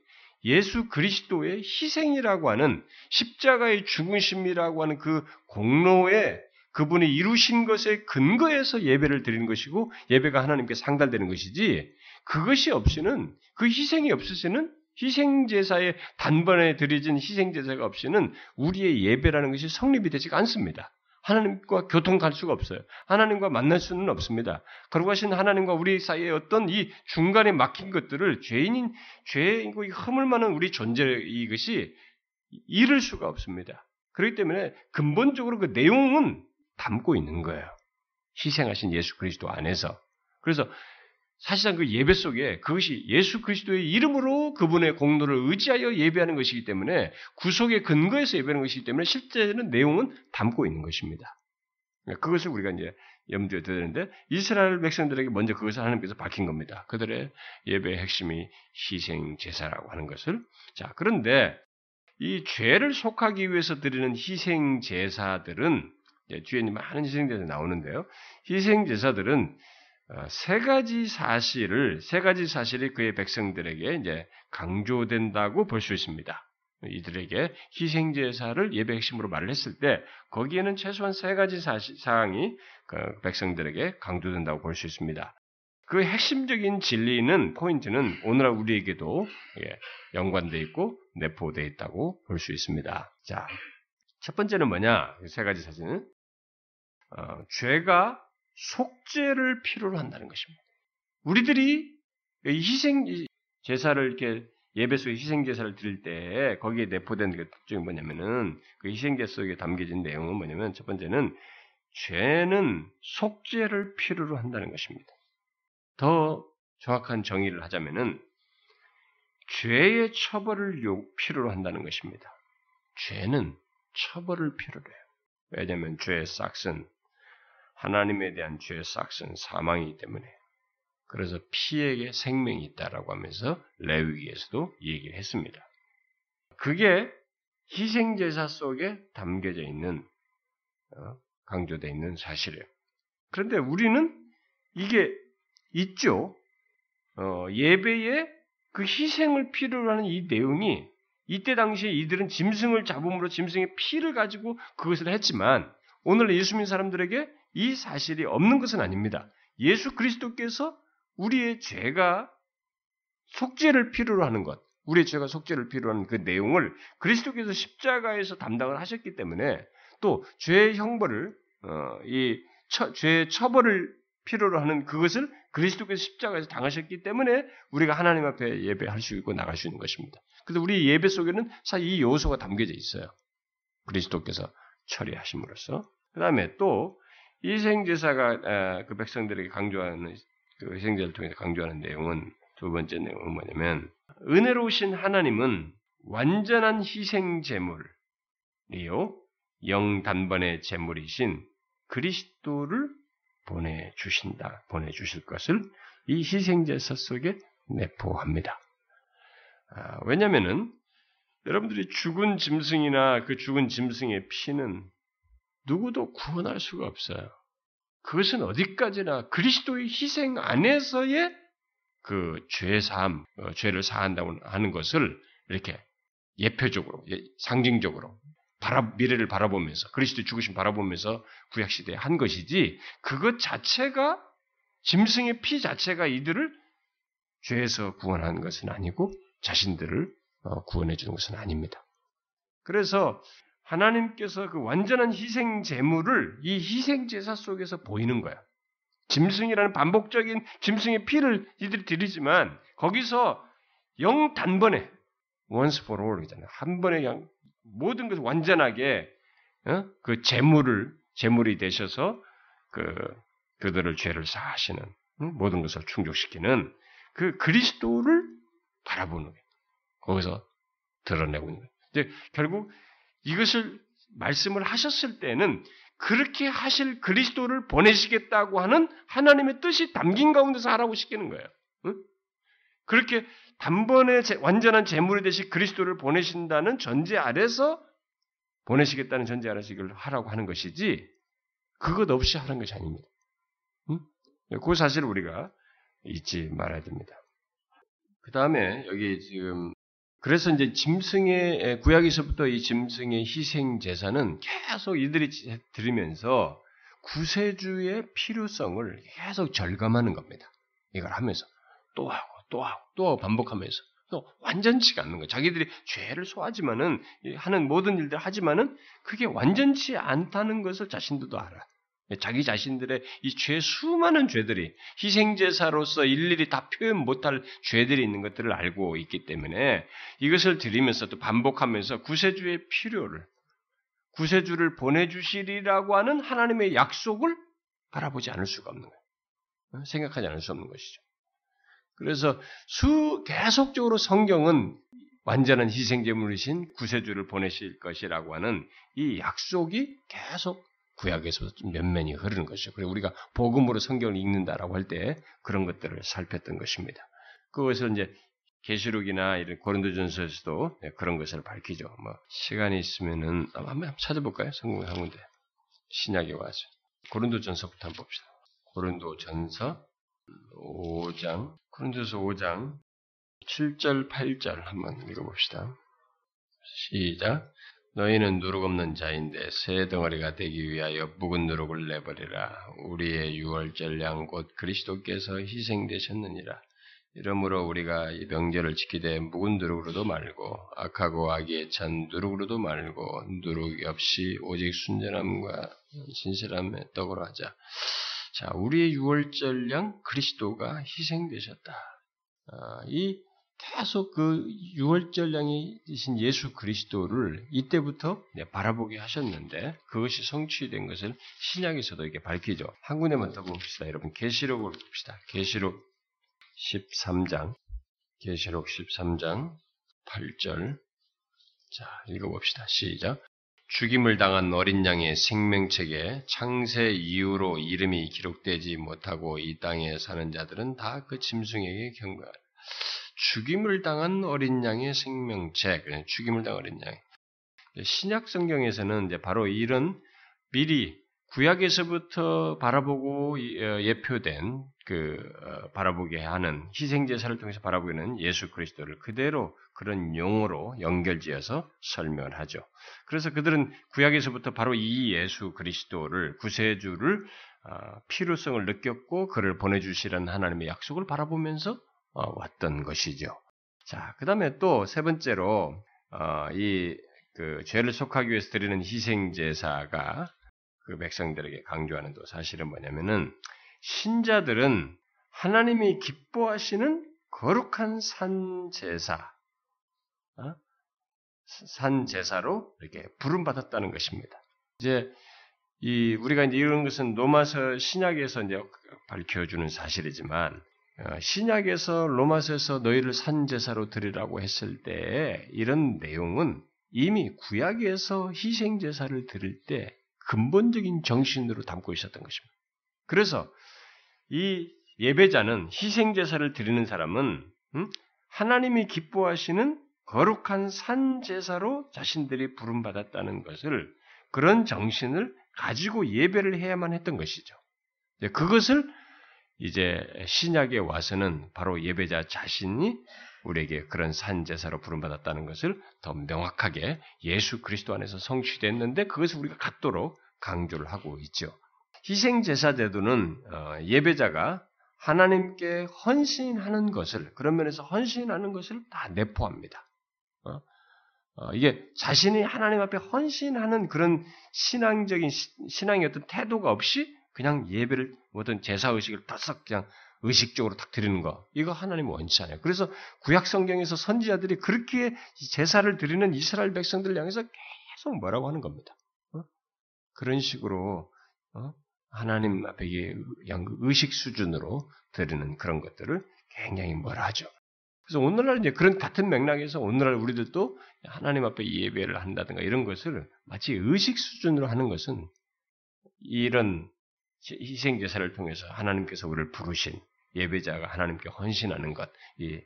예수 그리스도의 희생이라고 하는 십자가의 죽으심이라고 하는 그 공로에 그분이 이루신 것에 근거해서 예배를 드리는 것이고 예배가 하나님께 상달되는 것이지 그것이 없이는 그 희생이 없으시는 희생제사에 단번에 드려진 희생제사가 없이는 우리의 예배라는 것이 성립이 되지 않습니다. 하나님과 교통할 수가 없어요. 하나님과 만날 수는 없습니다. 거룩하신 하나님과 우리 사이에 어떤 이 중간에 막힌 것들을 죄인고 허물만한 우리 존재 이것이 이룰 수가 없습니다. 그렇기 때문에 근본적으로 그 내용은 담고 있는 거예요. 희생하신 예수 그리스도 안에서. 그래서 사실상 그 예배 속에 그것이 예수 그리스도의 이름으로 그분의 공로를 의지하여 예배하는 것이기 때문에 구속의 근거에서 예배하는 것이기 때문에 실제는 내용은 담고 있는 것입니다. 그것을 우리가 이제 염두에 둬야 되는데 이스라엘 백성들에게 먼저 그것을 하나님께서 밝힌 겁니다. 그들의 예배의 핵심이 희생 제사라고 하는 것을. 자, 그런데 이 죄를 속하기 위해서 드리는 희생 제사들은 뒤에 많은 희생 제사 나오는데요. 희생 제사들은 세 가지 사실이 그의 백성들에게 이제 강조된다고 볼 수 있습니다. 이들에게 희생제사를 예배 핵심으로 말을 했을 때 거기에는 최소한 세 가지 사항이 그 백성들에게 강조된다고 볼 수 있습니다. 그 핵심적인 포인트는 오늘날 우리에게도 연관되어 있고 내포되어 있다고 볼 수 있습니다. 자, 첫 번째는 뭐냐? 세 가지 사실은 죄가 속죄를 필요로 한다는 것입니다. 우리들이 희생제사를 이렇게 예배 속에 희생제사를 드릴 때 거기에 내포된 그 특징이 뭐냐면은 그 희생제사 속에 담겨진 내용은 뭐냐면 첫 번째는 죄는 속죄를 필요로 한다는 것입니다. 더 정확한 정의를 하자면은 죄의 처벌을 필요로 한다는 것입니다. 죄는 처벌을 필요로 해요. 왜냐하면 죄의 싹은 하나님에 대한 죄의 싹은 사망이기 때문에 그래서 피에게 생명이 있다라고 하면서 레위기에서도 얘기를 했습니다. 그게 희생제사 속에 담겨져 있는 강조되어 있는 사실이에요. 그런데 우리는 이게 있죠. 예배에 그 희생을 필요로 하는 이 내용이 이때 당시에 이들은 짐승을 잡음으로 짐승의 피를 가지고 그것을 했지만 오늘 예수 믿는 사람들에게 이 사실이 없는 것은 아닙니다. 예수 그리스도께서 우리의 죄가 속죄를 필요로 하는 것, 우리의 죄가 속죄를 필요로 하는 그 내용을 그리스도께서 십자가에서 담당을 하셨기 때문에 또 죄의 형벌을, 죄의 처벌을 필요로 하는 그것을 그리스도께서 십자가에서 당하셨기 때문에 우리가 하나님 앞에 예배할 수 있고 나갈 수 있는 것입니다. 그래서 우리 예배 속에는 사실 이 요소가 담겨져 있어요. 그리스도께서 처리하심으로써. 그 다음에 또 희생제사가 그 백성들에게 강조하는 그 희생제사를 통해서 강조하는 내용은 두 번째 내용은 뭐냐면 은혜로우신 하나님은 완전한 희생 제물이요 영단번의 제물이신 그리스도를 보내주실 것을 이 희생제사 속에 내포합니다. 왜냐하면은 여러분들이 죽은 짐승이나 그 죽은 짐승의 피는 누구도 구원할 수가 없어요. 그것은 어디까지나 그리스도의 희생 안에서의 그 죄사함, 죄를 사한다고 하는 것을 이렇게 예표적으로, 상징적으로 미래를 바라보면서 그리스도의 죽으심 바라보면서 구약시대에 한 것이지 그것 자체가 짐승의 피 자체가 이들을 죄에서 구원하는 것은 아니고 자신들을 구원해 주는 것은 아닙니다. 그래서 하나님께서 그 완전한 희생 제물을 이 희생 제사 속에서 보이는 거예요. 짐승이라는 반복적인 짐승의 피를 이들이 드리지만 거기서 영 단번에 once for all 이잖아요. 한 번에 그냥 모든 것을 완전하게 그 제물이 되셔서 그들을 죄를 사하시는 모든 것을 충족시키는 그 그리스도를 바라보는 거예요. 거기서 드러내고 있는 거예요. 이제 결국 이것을 말씀을 하셨을 때는 그렇게 하실 그리스도를 보내시겠다고 하는 하나님의 뜻이 담긴 가운데서 하라고 시키는 거예요. 응? 그렇게 단번에 완전한 제물이 되신 그리스도를 보내신다는 전제 아래서 보내시겠다는 전제 아래서 이걸 하라고 하는 것이지 그것 없이 하는 것이 아닙니다. 응? 그 사실을 우리가 잊지 말아야 됩니다. 그 다음에 여기 지금 그래서 이제 짐승의 구약에서부터 이 짐승의 희생 제사는 계속 이들이 들으면서 구세주의 필요성을 계속 절감하는 겁니다. 이걸 하면서 또 하고 또 하고 또 하고 반복하면서 또 완전치가 않는 거예요. 자기들이 죄를 소하지만은 하는 모든 일들 하지만은 그게 완전치 않다는 것을 자신들도 알아. 자기 자신들의 이 죄 수많은 죄들이 희생제사로서 일일이 다 표현 못할 죄들이 있는 것들을 알고 있기 때문에 이것을 드리면서 또 반복하면서 구세주의 필요를 구세주를 보내주시리라고 하는 하나님의 약속을 바라보지 않을 수가 없는 거예요. 생각하지 않을 수 없는 것이죠. 그래서 계속적으로 성경은 완전한 희생제물이신 구세주를 보내실 것이라고 하는 이 약속이 계속 구약에서 좀 면면이 흐르는 것이죠. 그리고 우리가 복음으로 성경을 읽는다라고 할 때 그런 것들을 살폈던 것입니다. 그것을 이제 계시록이나 이런 고린도전서에서도 그런 것을 밝히죠. 뭐 시간이 있으면은 한번 찾아볼까요? 성경을 한 군데 신약에 와서 고린도전서부터 한번 봅시다. 고린도전서 5장, 고린도전서 5장 7절 8절 한번 읽어봅시다. 시작. 너희는 누룩 없는 자인데 새 덩어리가 되기 위하여 묵은 누룩을 내버리라. 우리의 유월절 양 곧 그리스도께서 희생되셨느니라. 이러므로 우리가 이 명절을 지키되 묵은 누룩으로도 말고 악하고 악에 찬 누룩으로도 말고 누룩이 없이 오직 순전함과 진실함의 떡으로 하자. 자, 우리의 유월절 양 그리스도가 희생되셨다. 이 계속 그 유월절 양이신 예수 그리스도를 이때부터 바라보게 하셨는데 그것이 성취된 것을 신약에서도 이렇게 밝히죠. 한 군데만 더 봅시다. 여러분 계시록을 봅시다. 계시록 13장 8절. 자, 읽어봅시다. 시작. 죽임을 당한 어린 양의 생명책에 창세 이후로 이름이 기록되지 못하고 이 땅에 사는 자들은 다 그 짐승에게 경배하라. 죽임을 당한 어린 양의 생명책, 죽임을 당한 어린 양. 신약 성경에서는 이제 바로 이런 미리 구약에서부터 바라보고 예표된 바라보게 하는 희생제사를 통해서 바라보는 예수 그리스도를 그대로 그런 용어로 연결지어서 설명하죠. 그래서 그들은 구약에서부터 바로 이 예수 그리스도를 구세주를 필요성을 느꼈고 그를 보내주시라는 하나님의 약속을 바라보면서 왔던 것이죠. 자, 그 다음에 또 세 번째로 죄를 속하기 위해서 드리는 희생제사가 그 백성들에게 강조하는 또 사실은 뭐냐면은 신자들은 하나님이 기뻐하시는 거룩한 산제사로 이렇게 부름받았다는 것입니다. 이제 우리가 이제 이런 것은 로마서 신약에서 이제 밝혀주는 사실이지만 신약에서 로마서에서 너희를 산제사로 드리라고 했을 때 이런 내용은 이미 구약에서 희생제사를 드릴 때 근본적인 정신으로 담고 있었던 것입니다. 그래서 이 예배자는 희생제사를 드리는 사람은 하나님이 기뻐하시는 거룩한 산제사로 자신들이 부름받았다는 것을 그런 정신을 가지고 예배를 해야만 했던 것이죠. 그것을 이제 신약에 와서는 바로 예배자 자신이 우리에게 그런 산제사로 부름받았다는 것을 더 명확하게 예수 그리스도 안에서 성취됐는데 그것을 우리가 갖도록 강조를 하고 있죠. 희생제사 제도는 예배자가 하나님께 헌신하는 것을, 그런 면에서 헌신하는 것을 다 내포합니다. 이게 자신이 하나님 앞에 헌신하는 그런 신앙적인, 신앙의 어떤 태도가 없이 그냥 예배를, 어떤 제사의식을 다싹 그냥 의식적으로 딱 드리는 거. 이거 하나님 원치 않아요. 그래서 구약성경에서 선지자들이 그렇게 제사를 드리는 이스라엘 백성들을 향해서 계속 뭐라고 하는 겁니다. 그런 식으로 하나님 앞에 의식 수준으로 드리는 그런 것들을 굉장히 뭐라 하죠. 그래서 오늘날 이제 그런 같은 맥락에서 오늘날 우리들도 하나님 앞에 예배를 한다든가 이런 것을 마치 의식 수준으로 하는 것은 이런 희생제사를 통해서 하나님께서 우리를 부르신 예배자가 하나님께 헌신하는 것, 이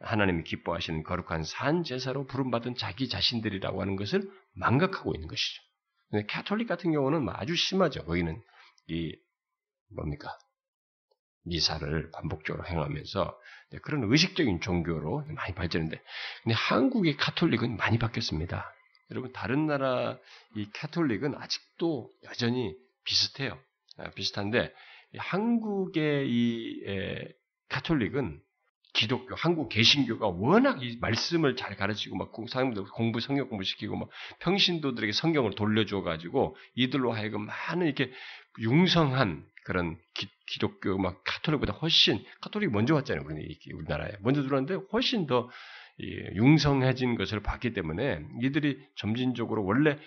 하나님이 기뻐하시는 거룩한 산제사로 부름받은 자기 자신들이라고 하는 것을 망각하고 있는 것이죠. 근데 가톨릭 같은 경우는 아주 심하죠. 거기는 이 뭡니까? 미사를 반복적으로 행하면서 그런 의식적인 종교로 많이 발전했는데, 근데 한국의 가톨릭은 많이 바뀌었습니다. 여러분 다른 나라 이 가톨릭은 아직도 여전히 비슷해요. 비슷한데 한국의 이 가톨릭은 기독교, 한국 개신교가 워낙 이 말씀을 잘 가르치고 막 사람들 공부 성경 공부시키고 막 평신도들에게 성경을 돌려줘가지고 이들로 하여금 많은 이렇게 융성한 그런 기독교 막 가톨릭보다 훨씬, 가톨릭이 먼저 왔잖아요. 우리나라에 먼저 들어왔는데 훨씬 더 융성해진 것을 봤기 때문에 이들이 점진적으로, 원래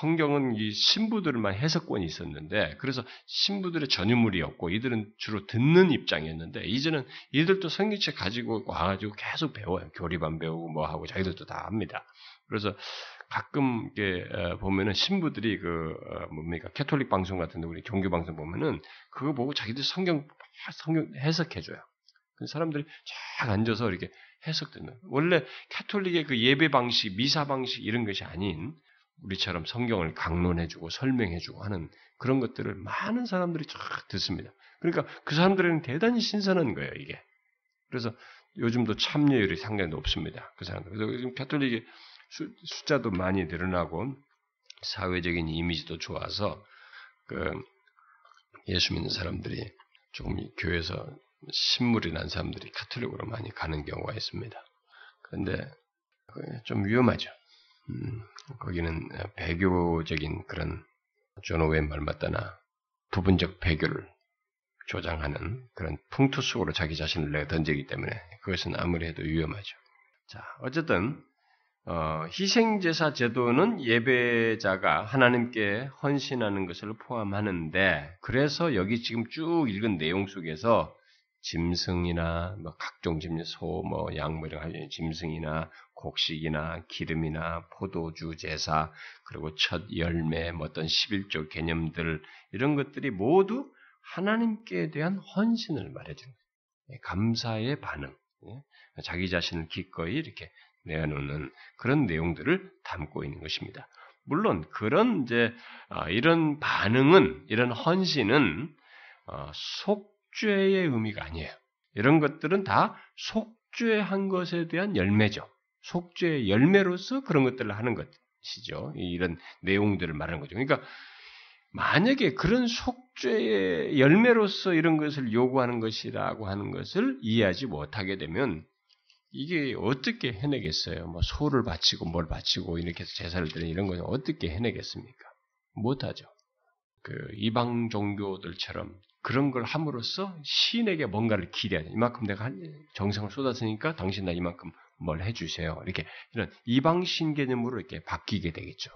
성경은 이 신부들만 해석권이 있었는데, 그래서 신부들의 전유물이었고 이들은 주로 듣는 입장이었는데, 이제는 이들도 성경책 가지고 와가지고 계속 배워요. 교리반 배우고 뭐 하고 자기들도 다 합니다. 그래서 가끔 이렇게 보면은 신부들이 그 뭡니까 캐톨릭 방송 같은데 우리 종교 방송 보면은 그거 보고 자기들 성경 해석해줘요. 그 사람들이 쫙 앉아서 이렇게 해석되는, 원래 캐톨릭의 그 예배 방식, 미사 방식 이런 것이 아닌 우리처럼 성경을 강론해주고 설명해주고 하는 그런 것들을 많은 사람들이 쫙 듣습니다. 그러니까 그 사람들에게는 대단히 신선한 거예요, 이게. 그래서 요즘도 참여율이 상당히 높습니다, 그 사람들. 그래서 요즘 가톨릭이 숫자도 많이 늘어나고 사회적인 이미지도 좋아서 그 예수 믿는 사람들이 조금 교회에서 신물이 난 사람들이 가톨릭으로 많이 가는 경우가 있습니다. 그런데 좀 위험하죠. 거기는 배교적인 그런 존 오웬 말마따나 부분적 배교를 조장하는 그런 풍토 속으로 자기 자신을 내던지기 때문에 그것은 아무리 해도 위험하죠. 자, 어쨌든 희생제사 제도는 예배자가 하나님께 헌신하는 것을 포함하는데, 그래서 여기 지금 쭉 읽은 내용 속에서 짐승이나 뭐 각종 짐승, 소, 뭐 양, 뭐 이런 짐승이나 곡식이나 기름이나 포도주 제사, 그리고 첫 열매, 뭐 어떤 11조 개념들, 이런 것들이 모두 하나님께 대한 헌신을 말해주는 거예요. 감사의 반응, 자기 자신을 기꺼이 이렇게 내어놓는 그런 내용들을 담고 있는 것입니다. 물론 그런 이런 반응은, 이런 헌신은 속죄의 의미가 아니에요. 이런 것들은 다 속죄한 것에 대한 열매죠. 속죄의 열매로서 그런 것들을 하는 것이죠. 이런 내용들을 말하는 거죠. 그러니까 만약에 그런 속죄의 열매로서 이런 것을 요구하는 것이라고 하는 것을 이해하지 못하게 되면 이게 어떻게 해내겠어요? 뭐 소를 바치고 뭘 바치고 이렇게 해서 제사를 드리는 이런 거는 어떻게 해내겠습니까? 못하죠. 그 이방 종교들처럼 그런 걸 함으로써 시인에게 뭔가를 기대하는, 이만큼 내가 정성을 쏟았으니까 당신 나 이만큼 뭘 해주세요. 이렇게 이런 이방신 개념으로 이렇게 바뀌게 되겠죠.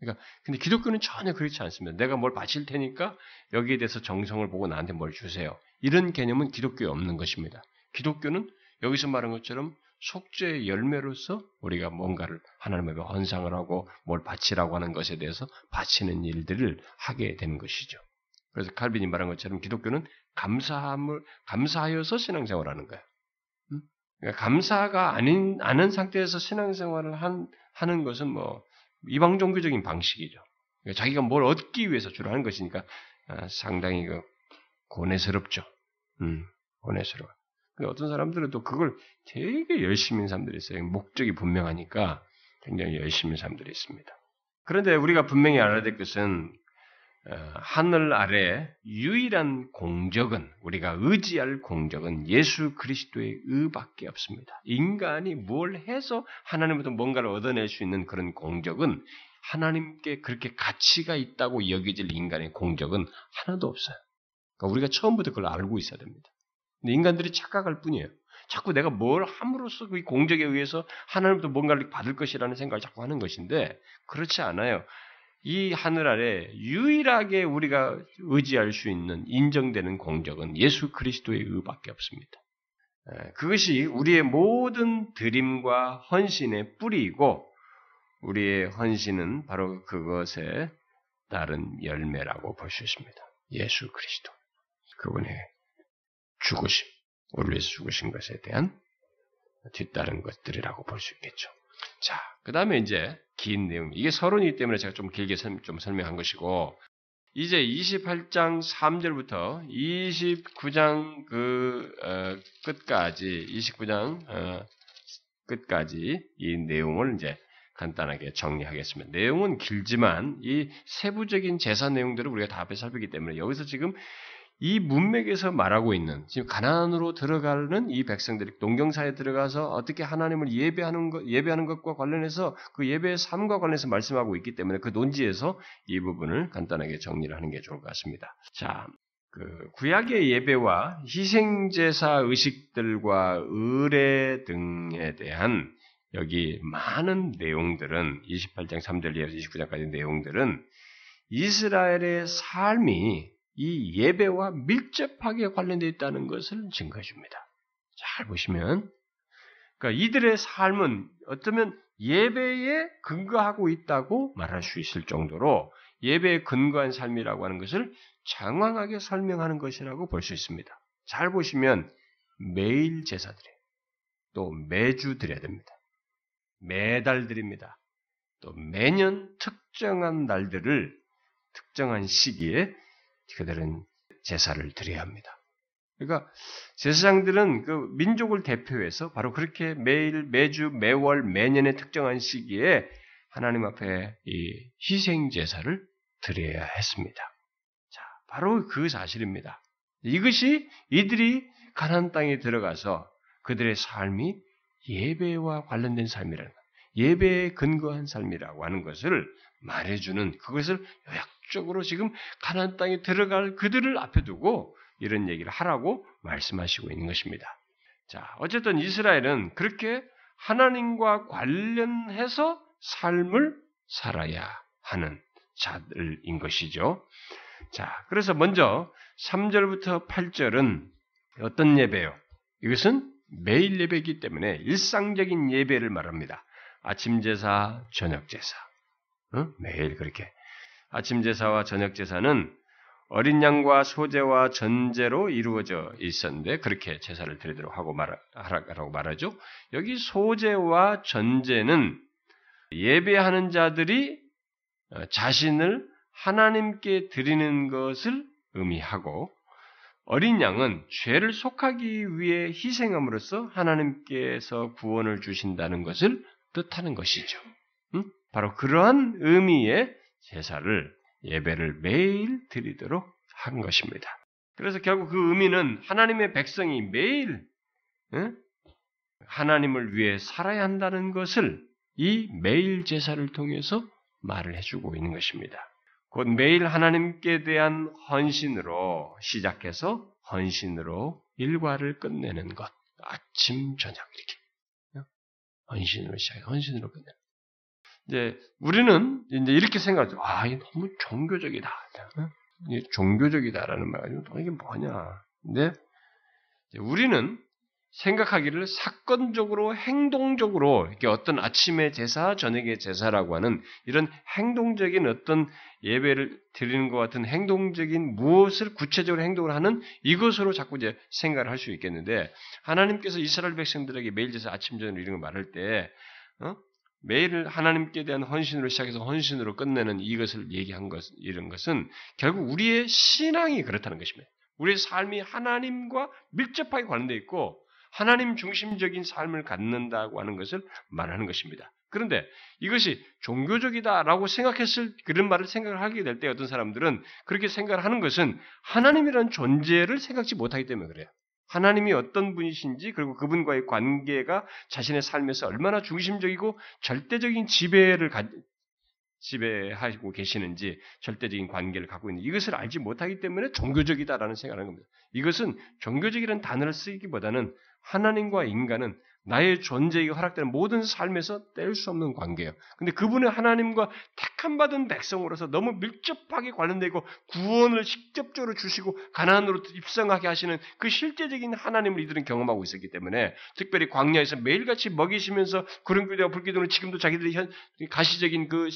그러니까 근데 기독교는 전혀 그렇지 않습니다. 내가 뭘 바칠 테니까 여기에 대해서 정성을 보고 나한테 뭘 주세요. 이런 개념은 기독교에 없는 것입니다. 기독교는 여기서 말한 것처럼 속죄의 열매로서 우리가 뭔가를 하나님에게 헌상을 하고 뭘 바치라고 하는 것에 대해서 바치는 일들을 하게 되는 것이죠. 그래서 칼빈이 말한 것처럼 기독교는 감사하여서 신앙생활을 하는 거예요. 그러니까 감사가 아닌 상태에서 신앙생활을 하는 것은 뭐 이방 종교적인 방식이죠. 그러니까 자기가 뭘 얻기 위해서 주로 하는 것이니까 상당히 고뇌스럽죠. 고뇌스러워. 근데 어떤 사람들은 또 그걸 되게 열심히 한 사람들이 있어요. 목적이 분명하니까 굉장히 열심히 한 사람들이 있습니다. 그런데 우리가 분명히 알아야 될 것은 하늘 아래 유일한 공적은, 우리가 의지할 공적은 예수 그리스도의 의밖에 없습니다. 인간이 뭘 해서 하나님부터 뭔가를 얻어낼 수 있는 그런 공적은, 하나님께 그렇게 가치가 있다고 여겨질 인간의 공적은 하나도 없어요. 그러니까 우리가 처음부터 그걸 알고 있어야 됩니다. 근데 인간들이 착각할 뿐이에요. 자꾸 내가 뭘 함으로써 그 공적에 의해서 하나님부터 뭔가를 받을 것이라는 생각을 자꾸 하는 것인데, 그렇지 않아요. 이 하늘 아래 유일하게 우리가 의지할 수 있는, 인정되는 공적은 예수 그리스도의 의밖에 없습니다. 그것이 우리의 모든 드림과 헌신의 뿌리이고, 우리의 헌신은 바로 그것에 따른 열매라고 볼 수 있습니다. 예수 그리스도, 그분의 죽으심, 우리를 위해서 죽으신 것에 대한 뒤따른 것들이라고 볼 수 있겠죠. 자, 그 다음에 이제 긴 내용, 이게 서론이기 때문에 제가 좀 길게 좀 설명한 것이고, 이제 28장 3절부터 29장 끝까지, 29장 끝까지 이 내용을 이제 간단하게 정리하겠습니다. 내용은 길지만 이 세부적인 제사 내용들을 우리가 다 앞에 살피기 때문에, 여기서 지금 이 문맥에서 말하고 있는, 지금 가나안으로 들어가는 이 백성들이 동경사에 들어가서 어떻게 하나님을 예배하는 것과 관련해서, 그 예배의 삶과 관련해서 말씀하고 있기 때문에 그 논지에서 이 부분을 간단하게 정리를 하는 게 좋을 것 같습니다. 자, 그 구약의 예배와 희생제사 의식들과 의례 등에 대한 여기 많은 내용들은, 28장 3절 이하에서 29장까지 내용들은 이스라엘의 삶이 이 예배와 밀접하게 관련되어 있다는 것을 증거해 줍니다. 잘 보시면, 그러니까 이들의 삶은 어쩌면 예배에 근거하고 있다고 말할 수 있을 정도로 예배에 근거한 삶이라고 하는 것을 장황하게 설명하는 것이라고 볼 수 있습니다. 잘 보시면 매일 제사드려요. 또 매주 드려야 됩니다. 매달 드립니다. 또 매년 특정한 날들을, 특정한 시기에 그들은 제사를 드려야 합니다. 그러니까 제사장들은 그 민족을 대표해서 바로 그렇게 매일, 매주, 매월, 매년의 특정한 시기에 하나님 앞에 이 희생 제사를 드려야 했습니다. 자, 바로 그 사실입니다. 이것이 이들이 가나안 땅에 들어가서 그들의 삶이 예배와 관련된 삶이라는 것, 예배에 근거한 삶이라고 하는 것을 말해주는, 그것을 요약적으로 지금 가나안 땅에 들어갈 그들을 앞에 두고 이런 얘기를 하라고 말씀하시고 있는 것입니다. 자, 어쨌든 이스라엘은 그렇게 하나님과 관련해서 삶을 살아야 하는 자들인 것이죠. 자, 그래서 먼저 3절부터 8절은 어떤 예배요? 이것은 매일 예배이기 때문에 일상적인 예배를 말합니다. 아침 제사, 저녁 제사. 매일 그렇게. 아침 제사와 저녁 제사는 어린 양과 소제와 전제로 이루어져 있었는데, 그렇게 제사를 드리도록 하고 하라고 말하죠. 여기 소제와 전제는 예배하는 자들이 자신을 하나님께 드리는 것을 의미하고, 어린 양은 죄를 속하기 위해 희생함으로써 하나님께서 구원을 주신다는 것을 뜻하는 것이죠. 바로 그러한 의미의 제사를, 예배를 매일 드리도록 한 것입니다. 그래서 결국 그 의미는 하나님의 백성이 매일 하나님을 위해 살아야 한다는 것을 이 매일 제사를 통해서 말을 해주고 있는 것입니다. 곧 매일 하나님께 대한 헌신으로 시작해서 헌신으로 일과를 끝내는 것. 아침, 저녁 이렇게. 헌신으로 시작해 헌신으로 끝내는 것. 이제 우리는 이제 이렇게 생각하죠. 아, 이게 너무 종교적이다. 이게 종교적이다라는 말이죠. 이게 뭐냐. 근데 우리는 생각하기를 사건적으로, 행동적으로, 이렇게 어떤 아침의 제사, 저녁의 제사라고 하는 이런 행동적인 어떤 예배를 드리는 것 같은 행동적인 무엇을 구체적으로 행동을 하는 이것으로 자꾸 이제 생각을 할 수 있겠는데, 하나님께서 이스라엘 백성들에게 매일 제사, 아침, 저녁 이런 걸 말할 때, 매일 하나님께 대한 헌신으로 시작해서 헌신으로 끝내는 이것을 얘기한 것, 이런 것은 결국 우리의 신앙이 그렇다는 것입니다. 우리의 삶이 하나님과 밀접하게 관련되어 있고, 하나님 중심적인 삶을 갖는다고 하는 것을 말하는 것입니다. 그런데 이것이 종교적이다라고 생각했을 그런 말을 생각을 하게 될 때 어떤 사람들은 그렇게 생각을 하는 것은 하나님이라는 존재를 생각지 못하기 때문에 그래요. 하나님이 어떤 분이신지 그리고 그분과의 관계가 자신의 삶에서 얼마나 중심적이고 절대적인 지배하고 계시는지 절대적인 관계를 갖고 있는 이것을 알지 못하기 때문에 종교적이다라는 생각을 하는 겁니다. 이것은 종교적이라는 단어를 쓰기보다는 하나님과 인간은 나의 존재가 허락되는 모든 삶에서 뗄 수 없는 관계예요. 근데 그분은 하나님과 택함받은 백성으로서 너무 밀접하게 관련되고 구원을 직접적으로 주시고 가나안으로 입성하게 하시는 그 실제적인 하나님을 이들은 경험하고 있었기 때문에 특별히 광야에서 매일같이 먹이시면서 구름기도와 불기도는 지금도 자기들이 가시적인 그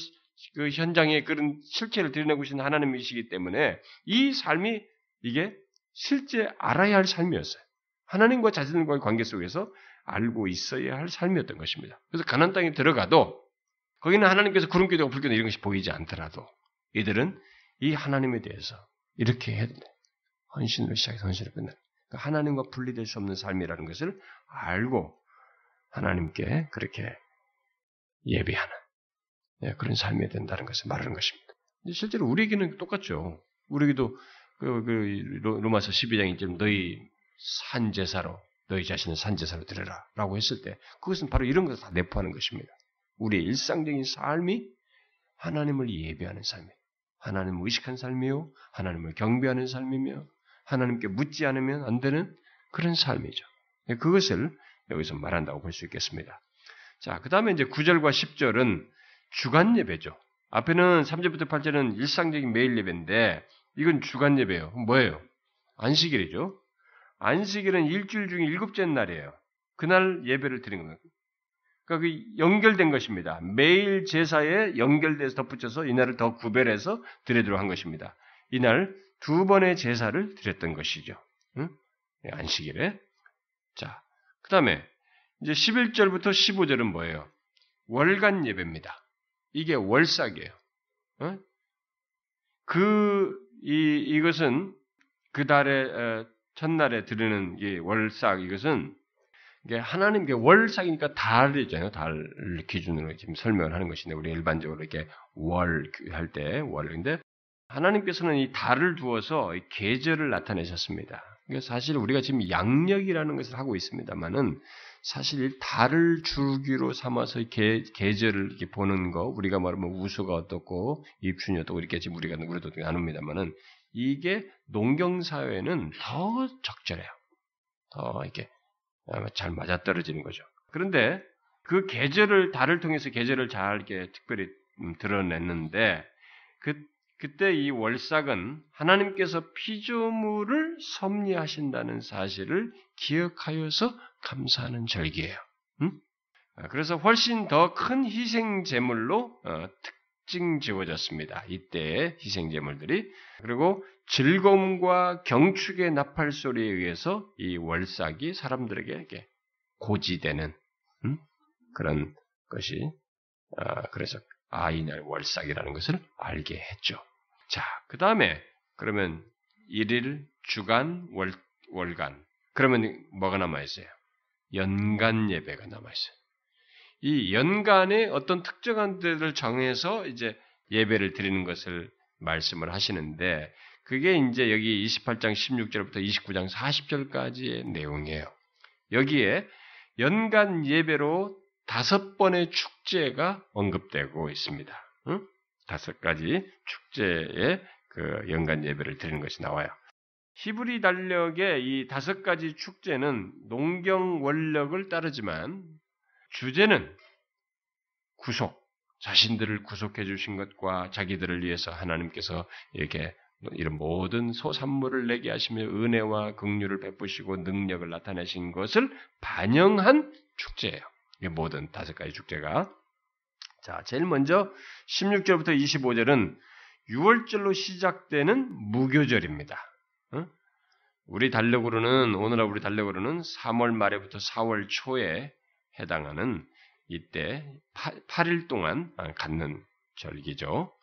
현장의 그런 실체를 드러내고 계신 하나님이시기 때문에 이 삶이 이게 실제 알아야 할 삶이었어요. 하나님과 자신과의 관계 속에서 알고 있어야 할 삶이었던 것입니다. 그래서 가나안 땅에 들어가도 거기는 하나님께서 구름기도와 불기도 이런 것이 보이지 않더라도 이들은 이 하나님에 대해서 이렇게 해야 된다. 헌신으로 시작해서 헌신으로 끝난다. 그러니까 하나님과 분리될 수 없는 삶이라는 것을 알고 하나님께 그렇게 예배하는 그런 삶이 된다는 것을 말하는 것입니다. 실제로 우리에게는 똑같죠. 우리에게도 로마서 12장이 좀 너희 산제사로 너희 자신을 산제사로 드려라 라고 했을 때 그것은 바로 이런 것을 다 내포하는 것입니다. 우리의 일상적인 삶이 하나님을 예배하는 삶이에요. 하나님을 의식한 삶이요. 하나님을 경배하는 삶이며 하나님께 묻지 않으면 안 되는 그런 삶이죠. 그것을 여기서 말한다고 볼 수 있겠습니다. 자, 그 다음에 이제 9절과 10절은 주간 예배죠. 앞에는 3절부터 8절은 일상적인 매일 예배인데 이건 주간 예배예요. 뭐예요? 안식일이죠. 안식일은 일주일 중에 7째 날이에요. 그날 예배를 드린 겁니다. 그러니까 그 연결된 것입니다. 매일 제사에 연결돼서 덧붙여서 이날을 더 구별해서 드리도록 한 것입니다. 이날 2번의 제사를 드렸던 것이죠. 응? 안식일에. 자, 그 다음에 이제 11절부터 15절은 뭐예요? 월간 예배입니다. 이게 월삭이에요. 응? 이것은 그 달에 첫날에 드리는 이 월삭 이것은 이게 하나님께 월삭이니까 달이잖아요. 달을 기준으로 지금 설명을 하는 것인데 우리 일반적으로 이렇게 월 할 때 월인데 하나님께서는 이 달을 두어서 이 계절을 나타내셨습니다. 그러니까 사실 우리가 지금 양력이라는 것을 하고 있습니다만은 사실 달을 주기로 삼아서 계절을 이렇게 보는 거 우리가 말하면 우수가 어떻고 입춘이 어떻고 이렇게 지금 우리도 나눕니다만은. 이게 농경사회는 더 적절해요. 더 이렇게 잘 맞아떨어지는 거죠. 그런데 그 계절을, 달을 통해서 계절을 잘 이렇게 특별히 드러냈는데, 그때 이 월삭은 하나님께서 피조물을 섭리하신다는 사실을 기억하여서 감사하는 절기예요. 응? 그래서 훨씬 더 큰 희생제물로 특징 지워졌습니다. 이때의 희생제물들이. 그리고 즐거움과 경축의 나팔 소리에 의해서 이 월삭이 사람들에게 이렇게 고지되는 그런 것이 그래서 이날 월삭이라는 것을 알게 했죠. 자, 그 다음에 그러면 일일, 주간, 월간 그러면 뭐가 남아있어요? 연간 예배가 남아있어요. 이 연간에 어떤 특정한 때를 정해서 이제 예배를 드리는 것을 말씀을 하시는데, 그게 이제 여기 28장 16절부터 29장 40절까지의 내용이에요. 여기에 연간 예배로 5번의 축제가 언급되고 있습니다. 응? 5가지 축제에 그 연간 예배를 드리는 것이 나와요. 히브리 달력의 이 5가지 축제는 농경 원력을 따르지만, 주제는 구속, 자신들을 구속해 주신 것과 자기들을 위해서 하나님께서 이렇게 이런 모든 소산물을 내게 하시며 은혜와 긍휼을 베푸시고 능력을 나타내신 것을 반영한 축제예요. 이 모든 5가지 축제가. 자, 제일 먼저 16절부터 25절은 유월절로 시작되는 무교절입니다. 응? 오늘날 우리 달력으로는 3월 말에부터 4월 초에 해당하는 이때 8일 동안 갖는 절기죠.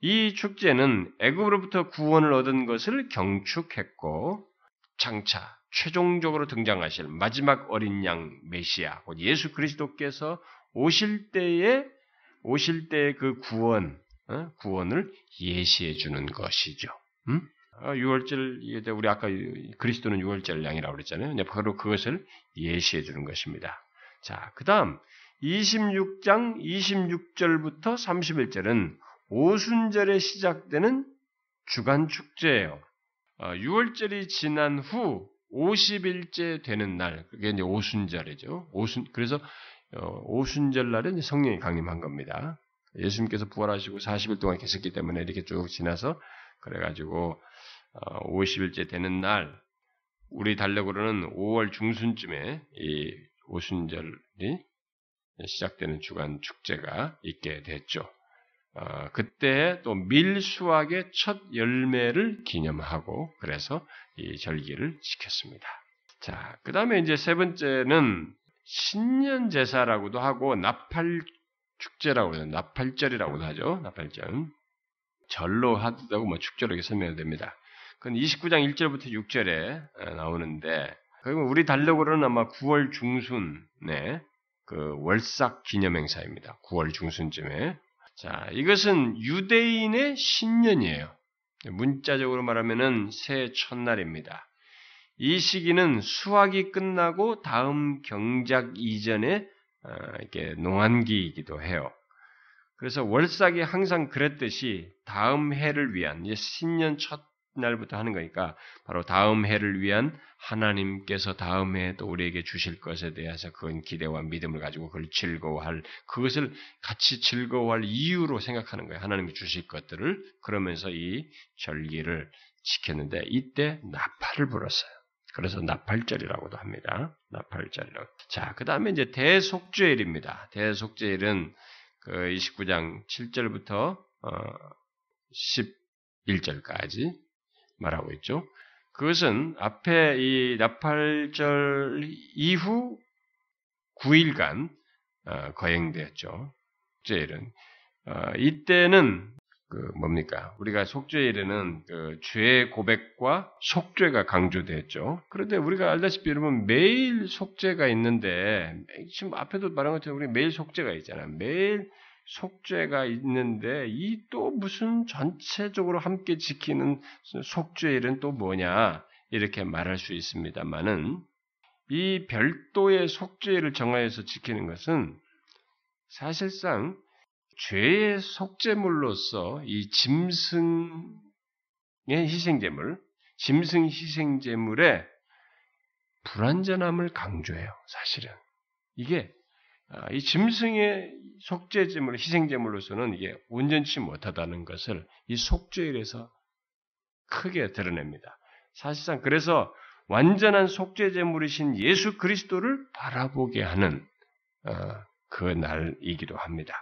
이 축제는 애굽으로부터 구원을 얻은 것을 경축했고 장차 최종적으로 등장하실 마지막 어린 양 메시아 곧 예수 그리스도께서 오실 때의 그 구원을 예시해 주는 것이죠. 응? 유월절 우리 아까 그리스도는 유월절 양이라고 그랬잖아요. 바로 그것을 예시해 주는 것입니다. 자, 그다음 26장 26절부터 31절은 오순절에 시작되는 주간 축제예요. 유월절이 지난 후 50일째 되는 날, 그게 이제 오순절이죠. 그래서 오순절 날은 성령이 강림한 겁니다. 예수님께서 부활하시고 40일 동안 계셨기 때문에 이렇게 쭉 지나서 그래가지고 50일째 되는 날, 우리 달력으로는 5월 중순쯤에 이 오순절이 시작되는 주간 축제가 있게 됐죠. 그때 또 밀수확의 첫 열매를 기념하고 그래서 이 절기를 지켰습니다. 자, 그 다음에 이제 세 번째는 신년 제사라고도 하고 나팔 축제라고 해요. 나팔절이라고도 하죠. 나팔절. 절로 하다고 축제로 이렇게 설명이 됩니다. 그건 29장 1절부터 6절에 나오는데, 우리 달력으로는 아마 9월 중순에 그 월삭 기념행사입니다. 9월 중순쯤에. 자, 이것은 유대인의 신년이에요. 문자적으로 말하면은 새해 첫날입니다. 이 시기는 수확이 끝나고 다음 경작 이전에 이렇게 농한기이기도 해요. 그래서 월삭이 항상 그랬듯이 다음 해를 위한 신년 첫날부터 하는 거니까 바로 다음 해를 위한 하나님께서 다음 해에 또 우리에게 주실 것에 대해서 그건 기대와 믿음을 가지고 그걸 즐거워할, 그것을 같이 즐거워할 이유로 생각하는 거예요. 하나님이 주실 것들을. 그러면서 이 절기를 지켰는데 이때 나팔을 불었어요. 그래서 나팔절이라고도 합니다. 나팔절이라고. 자, 그 다음에 이제 대속죄일입니다. 대속죄일은 그 29장 7절부터 11절까지 말하고 있죠. 그것은 앞에 이 나팔절 이후 9일간 거행되었죠. 속죄일은 이때는 우리가 속죄일에는 죄의 고백과 속죄가 강조되었죠. 그런데 우리가 알다시피 여러분 매일 속죄가 있는데, 지금 앞에도 말한 것처럼 우리 매일 속죄가 있잖아요. 매일 속죄가 있는데 이 또 무슨 전체적으로 함께 지키는 속죄일은 또 뭐냐 이렇게 말할 수 있습니다만은, 이 별도의 속죄일을 정하여서 지키는 것은 사실상 죄의 속죄물로서 이 짐승 희생제물의 불완전함을 강조해요. 사실은 이게 이 짐승의 속죄제물, 희생제물로서는 이게 온전치 못하다는 것을 이 속죄일에서 크게 드러냅니다. 사실상 그래서 완전한 속죄제물이신 예수 그리스도를 바라보게 하는 그 날이기도 합니다.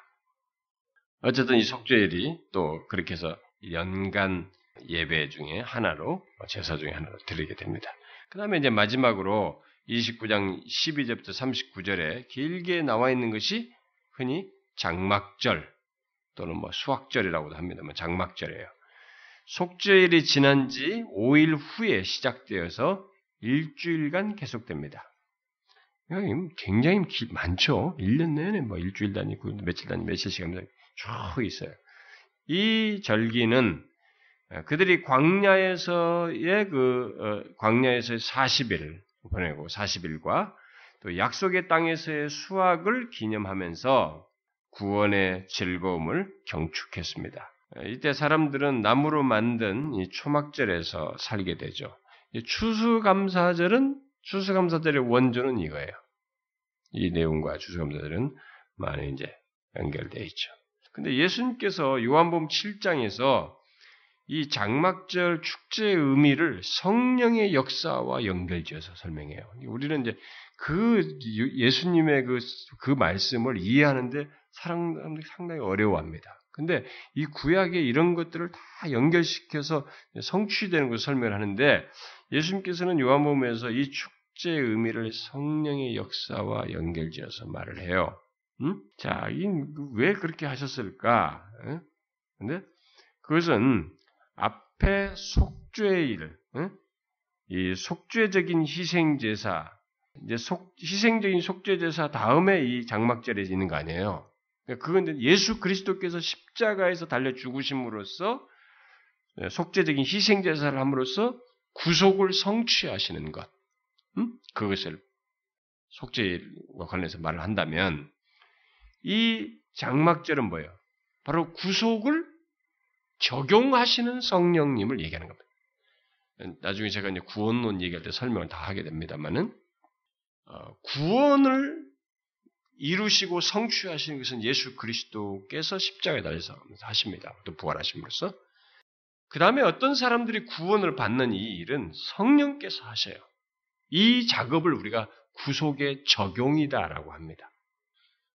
어쨌든 이 속죄일이 또 그렇게 해서 연간 예배 중에 하나로, 제사 중에 하나로 드리게 됩니다. 그 다음에 이제 마지막으로 29장 12절부터 39절에 길게 나와 있는 것이 흔히 장막절 또는 수확절이라고도 합니다만 장막절이에요. 속죄일이 지난 지 5일 후에 시작되어서 일주일간 계속됩니다. 굉장히 많죠. 1년 내내 일주일 단위고 며칠 단위, 며칠씩 하면서 쭉 있어요. 이 절기는 그들이 광야에서의 40일 보내고 40일과 또 약속의 땅에서의 수확을 기념하면서 구원의 즐거움을 경축했습니다. 이때 사람들은 나무로 만든 이 초막절에서 살게 되죠. 추수감사절의 원조는 이거예요. 이 내용과 추수감사절은 많이 이제 연결되어 있죠. 근데 예수님께서 요한복음 7장에서 이 장막절 축제의 의미를 성령의 역사와 연결지어서 설명해요. 우리는 이제 예수님의 그 말씀을 이해하는데 사람들이 상당히 어려워합니다. 근데 이 구약에 이런 것들을 다 연결시켜서 성취되는 것을 설명하는데, 예수님께서는 요한복음에서 이 축제의 의미를 성령의 역사와 연결지어서 말을 해요. 자, 왜 그렇게 하셨을까? 근데 그것은 앞에 속죄일, 이 속죄적인 희생제사, 이제 희생적인 속죄제사 다음에 이 장막절이 있는 거 아니에요. 그건 예수 그리스도께서 십자가에서 달려 죽으심으로써 속죄적인 희생제사를 함으로써 구속을 성취하시는 것, 그것을 속죄와 관련해서 말을 한다면 이 장막절은 뭐예요? 바로 구속을 적용하시는 성령님을 얘기하는 겁니다. 나중에 제가 이제 구원론 얘기할 때 설명을 다 하게 됩니다만은 구원을 이루시고 성취하시는 것은 예수 그리스도께서 십자가에 달려서 하십니다. 또 부활하심으로써. 그 다음에 어떤 사람들이 구원을 받는 이 일은 성령께서 하셔요. 이 작업을 우리가 구속의 적용이다라고 합니다.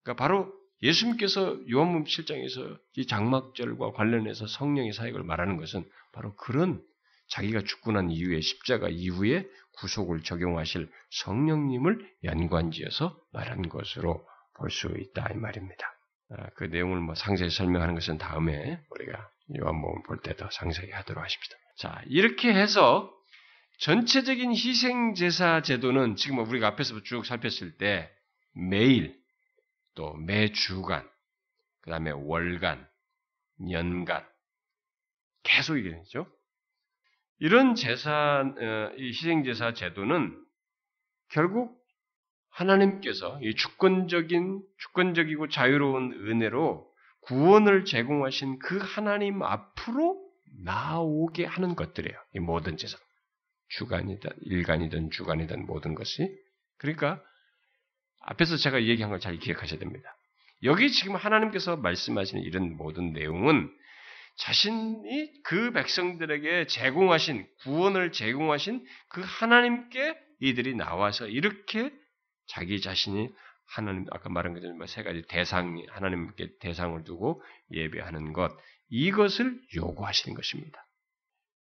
그러니까 바로 예수님께서 요한복음 7장에서 이 장막절과 관련해서 성령의 사역을 말하는 것은 바로 그런 자기가 죽고 난 이후에 십자가 이후에 구속을 적용하실 성령님을 연관지어서 말한 것으로 볼 수 있다 이 말입니다. 그 내용을 상세히 설명하는 것은 다음에 우리가 요한복음 볼 때 더 상세히 하도록 하십시다. 자, 이렇게 해서 전체적인 희생제사 제도는 지금 우리가 앞에서 쭉 살폈을 때 매일 또 매주간 그 다음에 월간 연간 계속 얘기했죠. 이런 제사, 이 희생제사 제도는 결국 하나님께서 이 주권적이고 자유로운 은혜로 구원을 제공하신 그 하나님 앞으로 나오게 하는 것들이에요. 이 모든 제사. 주간이든, 일간이든, 주간이든 모든 것이. 그러니까, 앞에서 제가 얘기한 걸 잘 기억하셔야 됩니다. 여기 지금 하나님께서 말씀하시는 이런 모든 내용은 자신이 그 백성들에게 제공하신, 구원을 제공하신 그 하나님께 이들이 나와서 이렇게 자기 자신이 하나님, 아까 말한 것처럼 세 가지 대상, 하나님께 대상을 두고 예배하는 것, 이것을 요구하시는 것입니다.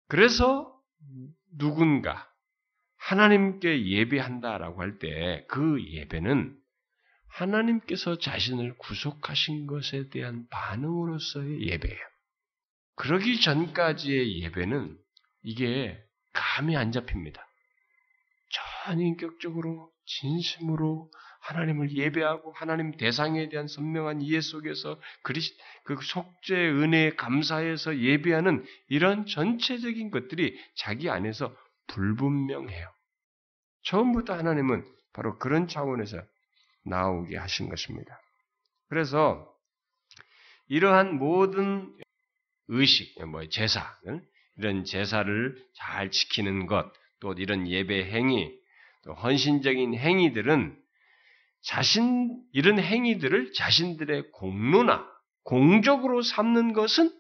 그래서 누군가 하나님께 예배한다라고 할 때 그 예배는 하나님께서 자신을 구속하신 것에 대한 반응으로서의 예배예요. 그러기 전까지의 예배는 이게 감이 안 잡힙니다. 전인격적으로 진심으로 하나님을 예배하고 하나님 대상에 대한 선명한 이해 속에서 그 속죄의 은혜에 감사해서 예배하는 이런 전체적인 것들이 자기 안에서 불분명해요. 처음부터 하나님은 바로 그런 차원에서 나오게 하신 것입니다. 그래서 이러한 모든 의식, 제사, 이런 제사를 잘 지키는 것, 또 이런 예배 행위, 또 헌신적인 행위들은 이런 행위들을 자신들의 공로나 공적으로 삼는 것은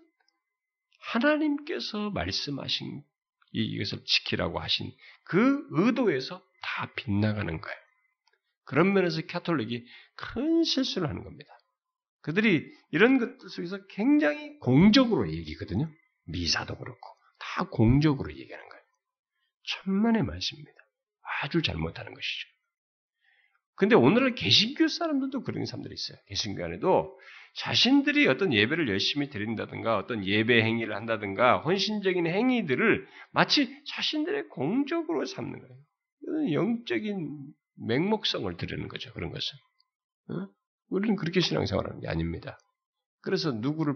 하나님께서 말씀하신 이것을 지키라고 하신 그 의도에서 다 빗나가는 거예요. 그런 면에서 카톨릭이 큰 실수를 하는 겁니다. 그들이 이런 것들 속에서 굉장히 공적으로 얘기거든요. 미사도 그렇고 다 공적으로 얘기하는 거예요. 천만의 말씀입니다. 아주 잘못하는 것이죠. 근데 오늘날 개신교 사람들도 그런 사람들이 있어요. 개신교 안에도 자신들이 어떤 예배를 열심히 드린다든가 어떤 예배 행위를 한다든가 헌신적인 행위들을 마치 자신들의 공적으로 삼는 거예요. 이건 영적인 맹목성을 드리는 거죠. 그런 것은. 우리는 그렇게 신앙생활하는 게 아닙니다. 그래서 누구를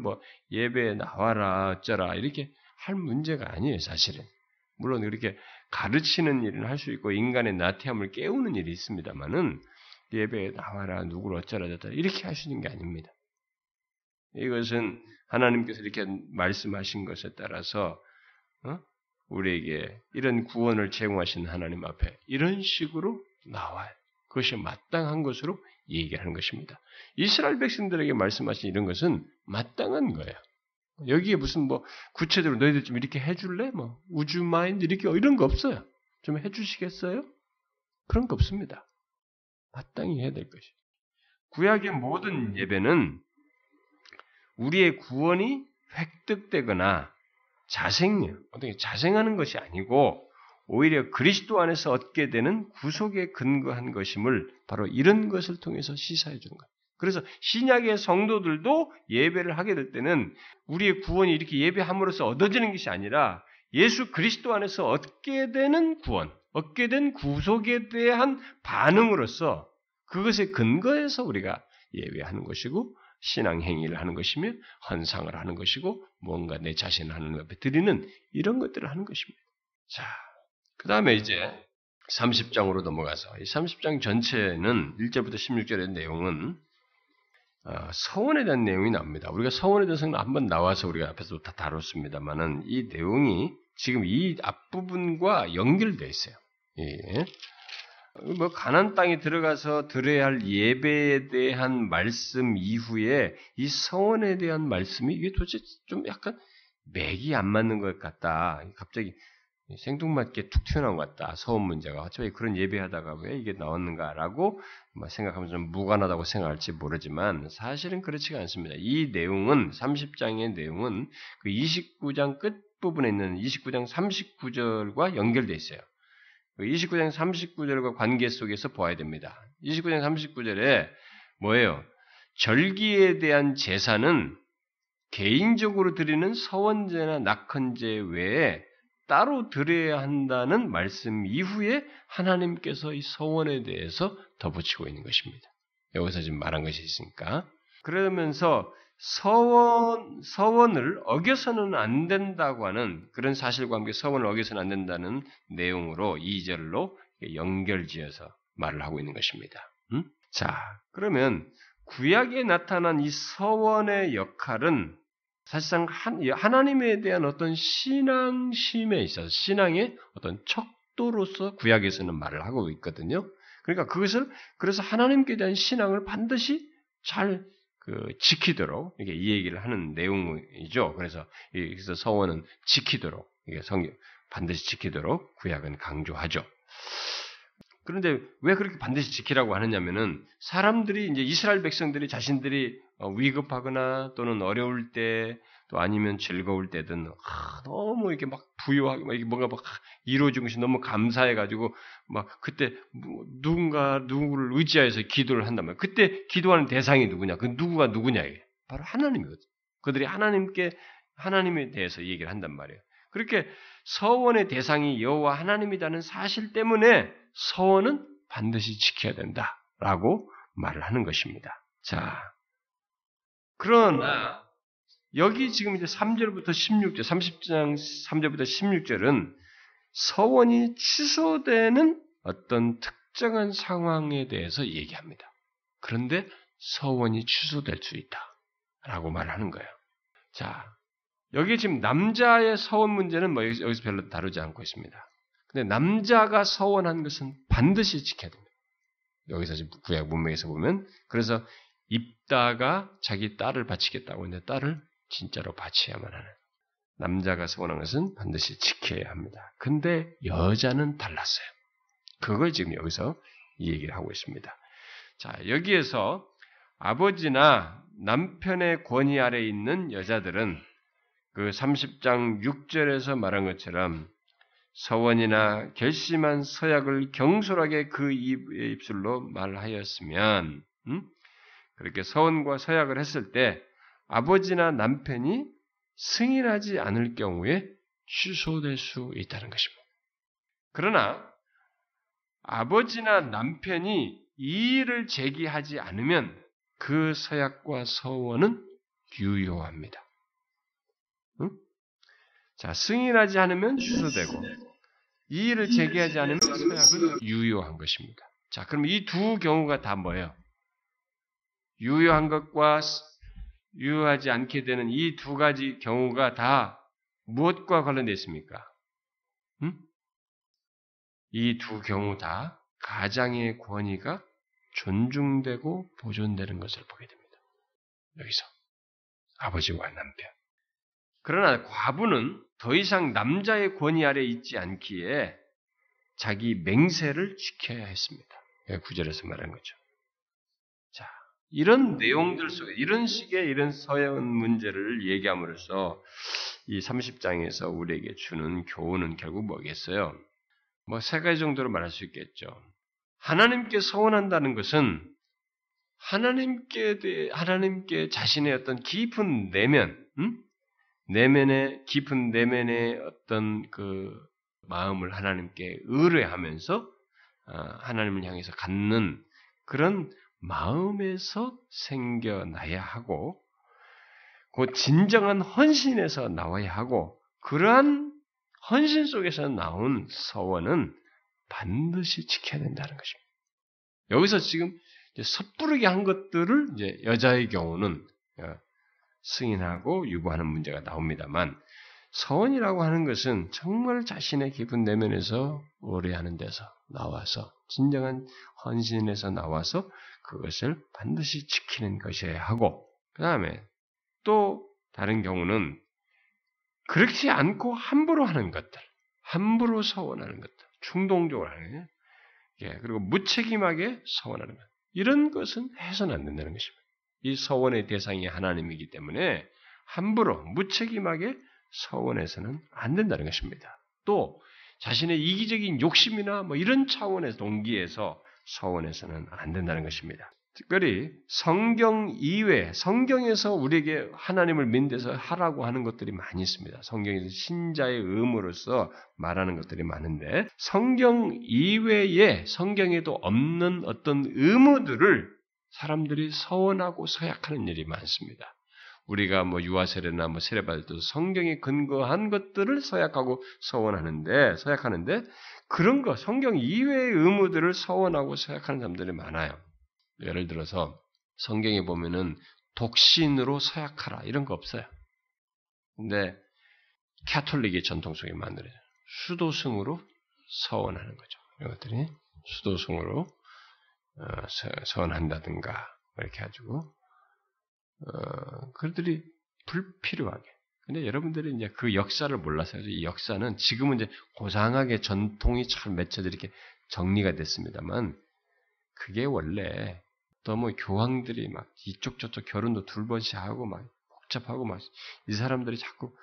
예배에 나와라 어쩌라 이렇게 할 문제가 아니에요. 사실은. 물론 이렇게 가르치는 일은 할 수 있고 인간의 나태함을 깨우는 일이 있습니다만은 예배에 나와라 누구를 어쩌라 저쩌라 이렇게 할 수 있는 게 아닙니다. 이것은 하나님께서 이렇게 말씀하신 것에 따라서 우리에게 이런 구원을 제공하신 하나님 앞에 이런 식으로 나와요. 그것이 마땅한 것으로 얘기하는 것입니다. 이스라엘 백성들에게 말씀하신 이런 것은 마땅한 거예요. 여기에 무슨 구체적으로 너희들 좀 이렇게 해줄래? 우주 마인드 이렇게 이런 거 없어요. 좀 해주시겠어요? 그런 거 없습니다. 마땅히 해야 될 것이. 구약의 모든 예배는 우리의 구원이 획득되거나 어떻게 자생하는 것이 아니고 오히려 그리스도 안에서 얻게 되는 구속에 근거한 것임을 바로 이런 것을 통해서 시사해 주는 거예요. 그래서 신약의 성도들도 예배를 하게 될 때는 우리의 구원이 이렇게 예배함으로써 얻어지는 것이 아니라 예수 그리스도 안에서 얻게 되는 구원, 얻게 된 구속에 대한 반응으로서 그것에 근거해서 우리가 예배하는 것이고 신앙 행위를 하는 것이며 헌상을 하는 것이고 뭔가 내 자신을 하는 앞에 드리는 이런 것들을 하는 것입니다. 자, 그 다음에 이제 30장으로 넘어가서 이 30장 전체는 1절부터 16절의 내용은 서원에 대한 내용이 나옵니다. 우리가 서원에 대해서는 한번 나와서 우리가 앞에서 다 다뤘습니다만은 이 내용이 지금 이 앞부분과 연결되어 있어요. 예. 뭐 가나안 땅에 들어가서 드려야 할 예배에 대한 말씀 이후에 이 서원에 대한 말씀이 이게 도대체 좀 약간 맥이 안 맞는 것 같다. 갑자기 생뚱맞게 툭 튀어나온 것 같다. 서원 문제가 어차피 그런 예배하다가 왜 이게 나왔는가라고 생각하면 좀 무관하다고 생각할지 모르지만 사실은 그렇지가 않습니다. 이 내용은 30장의 내용은 그 29장 끝부분에 있는 29장 39절과 연결되어 있어요. 29장 39절과 관계 속에서 보아야 됩니다. 29장 39절에 뭐예요? 절기에 대한 제사는 개인적으로 드리는 서원제나 낙헌제 외에 따로 드려야 한다는 말씀 이후에 하나님께서 이 서원에 대해서 덧붙이고 있는 것입니다. 여기서 지금 말한 것이 있으니까. 그러면서 서원을 어겨서는 안 된다고 하는 그런 사실과 함께 서원을 어겨서는 안 된다는 내용으로 2절로 연결지어서 말을 하고 있는 것입니다. 자, 그러면 구약에 나타난 이 서원의 역할은 사실상 하나님에 대한 어떤 신앙심에 있어서 신앙의 어떤 척도로서 구약에서는 말을 하고 있거든요. 그러니까 그것을 그래서 하나님께 대한 신앙을 반드시 잘 지키도록 이렇게 이 얘기를 하는 내용이죠. 그래서 서원은 지키도록 이게 성경 반드시 지키도록 구약은 강조하죠. 그런데 왜 그렇게 반드시 지키라고 하느냐면은 사람들이 이제 이스라엘 백성들이 자신들이 위급하거나 또는 어려울 때 또 아니면 즐거울 때든 너무 이렇게 막 부유하게 막 뭔가 막 이루어진 것이 너무 감사해가지고 막 그때 누구를 의지하여서 기도를 한단 말이에요. 그때 기도하는 대상이 누구냐? 그 누구가 누구냐? 이게 바로 하나님이거든. 그들이 하나님에 대해서 얘기를 한단 말이에요. 그렇게 서원의 대상이 여호와 하나님이라는 사실 때문에 서원은 반드시 지켜야 된다라고 말을 하는 것입니다. 자, 그러나 여기 지금 이제 3절부터 16절, 30장 3절부터 16절은 서원이 취소되는 어떤 특정한 상황에 대해서 얘기합니다. 그런데 서원이 취소될 수 있다라고 말하는 거예요. 자, 여기 지금 남자의 서원 문제는 뭐 여기서 별로 다루지 않고 있습니다. 근데 남자가 서원한 것은 반드시 지켜야 됩니다. 여기서 지금 구약 문맥에서 보면 그래서 입다가 자기 딸을 바치겠다고 했는데 딸을 진짜로 바쳐야만 하는 남자가 서원한 것은 반드시 지켜야 합니다. 근데 여자는 달랐어요. 그걸 지금 여기서 이 얘기를 하고 있습니다. 자, 여기에서 아버지나 남편의 권위 아래에 있는 여자들은 그 30장 6절에서 말한 것처럼 서원이나 결심한 서약을 경솔하게 그 입술로 말하였으면 그렇게 서원과 서약을 했을 때 아버지나 남편이 승인하지 않을 경우에 취소될 수 있다는 것입니다. 그러나 아버지나 남편이 이의를 제기하지 않으면 그 서약과 서원은 유효합니다. 응? 자, 승인하지 않으면 취소되고 이의를 제기하지 않으면 서약은 유효한 것입니다. 자, 그럼 이 두 경우가 다 뭐예요? 유효한 것과 유효하지 않게 되는 이 두 가지 경우가 다 무엇과 관련되어 있습니까? 음? 이 두 경우 다 가장의 권위가 존중되고 보존되는 것을 보게 됩니다. 여기서 아버지와 남편. 그러나 과부는 더 이상 남자의 권위 아래 있지 않기에 자기 맹세를 지켜야 했습니다. 9절에서 말한 거죠. 이런 내용들 속에 이런 식의 이런 서연 문제를 얘기함으로써 이 30장에서 우리에게 주는 교훈은 결국 뭐겠어요? 뭐 세 가지 정도로 말할 수 있겠죠. 하나님께 서원한다는 것은 하나님께 자신의 어떤 깊은 내면의 깊은 내면의 어떤 그 마음을 하나님께 의뢰하면서 하나님을 향해서 갖는 그런 마음에서 생겨나야 하고 그 진정한 헌신에서 나와야 하고 그러한 헌신 속에서 나온 서원은 반드시 지켜야 된다는 것입니다. 여기서 지금 이제 섣부르게 한 것들을 이제 여자의 경우는 승인하고 유보하는 문제가 나옵니다만 서원이라고 하는 것은 정말 자신의 깊은 내면에서 의뢰하는 데서 나와서 진정한 헌신에서 나와서 그것을 반드시 지키는 것이어야 하고 그 다음에 또 다른 경우는 그렇지 않고 함부로 하는 것들, 함부로 서원하는 것들, 충동적으로 하는 것, 그리고 무책임하게 서원하는 것, 이런 것은 해서는 안 된다는 것입니다. 이 서원의 대상이 하나님이기 때문에 함부로 무책임하게 서원해서는 안 된다는 것입니다. 또 자신의 이기적인 욕심이나 뭐 이런 차원의 동기에서 서원해서는 안 된다는 것입니다. 특별히 성경 이외, 성경에서 우리에게 하나님을 믿어서 하라고 하는 것들이 많이 있습니다. 성경에서 신자의 의무로서 말하는 것들이 많은데 성경 이외에 성경에도 없는 어떤 의무들을 사람들이 서원하고 서약하는 일이 많습니다. 우리가 뭐 유아세례나 뭐 세례받을 때 성경에 근거한 것들을 서약하고 서원하는데 그런 거 성경 이외의 의무들을 서원하고 서약하는 사람들이 많아요. 예를 들어서 성경에 보면은 독신으로 서약하라 이런 거 없어요. 근데 캐톨릭의 전통 속에 만들어져요. 수도승으로 서원하는 거죠. 이런 것들이 수도승으로 서원한다든가 이렇게 해가지고 그들이 불필요하게. 근데 여러분들이 이제 그 역사를 몰라서 이 역사는 지금은 이제 고상하게 전통이 참 맺혀들이 이렇게 정리가 됐습니다만 그게 원래 또 뭐 교황들이 막 이쪽 저쪽 결혼도 둘 번씩 하고 막 복잡하고 막 이 사람들이 자꾸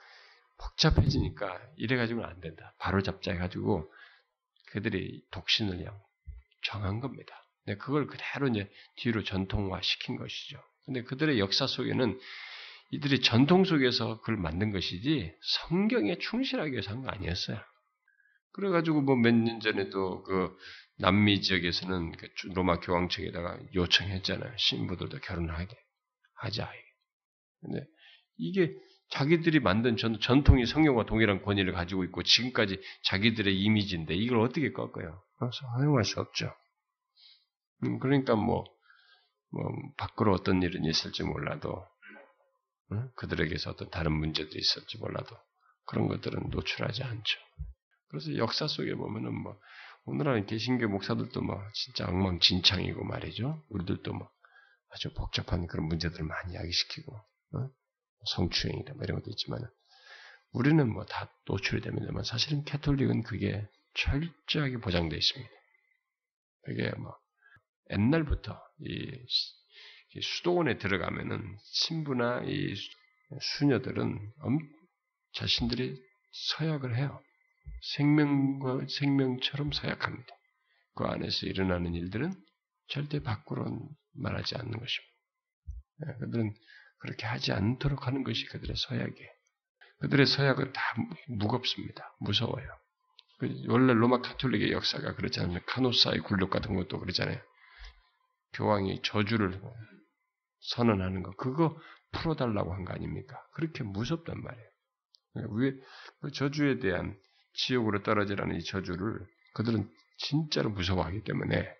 복잡해지니까 이래가지고는 안 된다. 바로 잡자 해가지고 그들이 독신을 그냥 정한 겁니다. 근데 그걸 그대로 이제 뒤로 전통화 시킨 것이죠. 근데 그들의 역사 속에는 이들이 전통 속에서 그걸 만든 것이지 성경에 충실하기 위해서 한 거 아니었어요. 그래가지고 뭐 몇 년 전에도 그 남미 지역에서는 그 로마 교황 측에다가 요청했잖아요. 신부들도 결혼하게 하자. 근데 이게 자기들이 만든 전통이 성경과 동일한 권위를 가지고 있고 지금까지 자기들의 이미지인데 이걸 어떻게 꺾어요? 사용할 수 없죠. 그러니까 뭐 밖으로 어떤 일은 있을지 몰라도 그들에게서 어떤 다른 문제도 있을지 몰라도 그런 것들은 노출하지 않죠. 그래서 역사 속에 보면은 뭐 오늘날 개신교 목사들도 뭐 진짜 엉망진창이고 말이죠. 우리들도 뭐 아주 복잡한 그런 문제들을 많이 야기시키고 성추행이다 뭐 이런 것도 있지만 우리는 뭐 다 노출이 됩니다만 사실은 캐톨릭은 그게 철저하게 보장돼 있습니다. 그게 뭐 옛날부터 이 수도원에 들어가면은 신부나 이 수녀들은 자신들이 서약을 해요. 생명과 생명처럼 서약합니다. 그 안에서 일어나는 일들은 절대 밖으로 말하지 않는 것입니다. 그들은 그렇게 하지 않도록 하는 것이 그들의 서약이에요. 그들의 서약은 다 무겁습니다. 무서워요. 원래 로마 가톨릭의 역사가 그렇잖아요. 카노사의 굴욕 같은 것도 그러잖아요. 교황이 저주를 선언하는 거 그거 풀어달라고 한 거 아닙니까? 그렇게 무섭단 말이에요. 왜 그 저주에 대한 지옥으로 떨어지라는 이 저주를 그들은 진짜로 무서워하기 때문에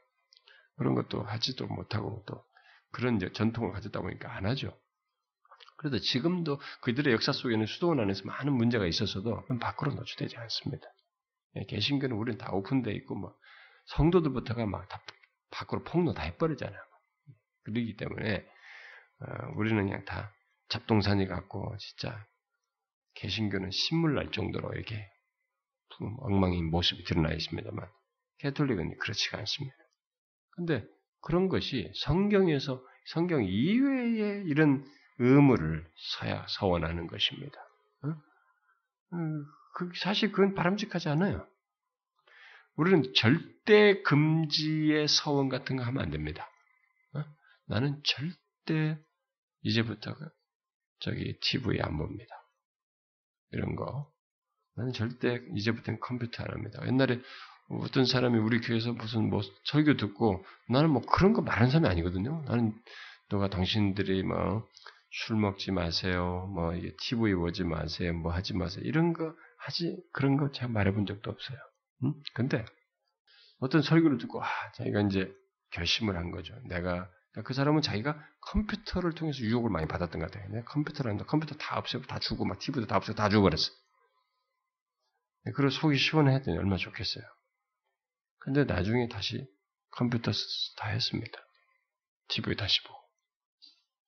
그런 것도 하지도 못하고 또 그런 전통을 가졌다 보니까 안 하죠. 그래도 지금도 그들의 역사 속에는 수도원 안에서 많은 문제가 있어서도 밖으로 노출되지 않습니다. 개신교는 우리는 다 오픈되어 있고 뭐 성도들부터가 막 다 밖으로 폭로 다 해버리잖아요. 그러기 때문에 우리는 그냥 다 잡동사니 같고 진짜 개신교는 신물날 정도로 이렇게 엉망인 모습이 드러나 있습니다만 캐톨릭은 그렇지가 않습니다. 그런데 그런 것이 성경에서 성경 이외의 이런 의무를 서원하는 것입니다. 사실 그건 바람직하지 않아요. 우리는 절대 금지의 서원 같은 거 하면 안 됩니다. 나는 절대 이제부터 저기 TV 안 봅니다. 이런 거 나는 절대 이제부터는 컴퓨터 안 합니다. 옛날에 어떤 사람이 우리 교회에서 무슨 뭐 설교 듣고 나는 뭐 그런 거 말하는 사람이 아니거든요. 나는 너가 당신들이 뭐 술 먹지 마세요, 뭐 이게 TV 보지 마세요, 뭐 하지 마세요 이런 거 하지 그런 거 제가 말해본 적도 없어요. 응? 근데 어떤 설교를 듣고 자기가 이제 결심을 한 거죠. 그 사람은 자기가 컴퓨터를 통해서 유혹을 많이 받았던 것 같아요. 내가 컴퓨터 다 없애고 다 주고 막 TV도 다 없애고 다 주고 그랬어. 그리고 속이 시원했더니 얼마나 좋겠어요. 근데 나중에 다시 컴퓨터 다 했습니다. TV 다시 보고.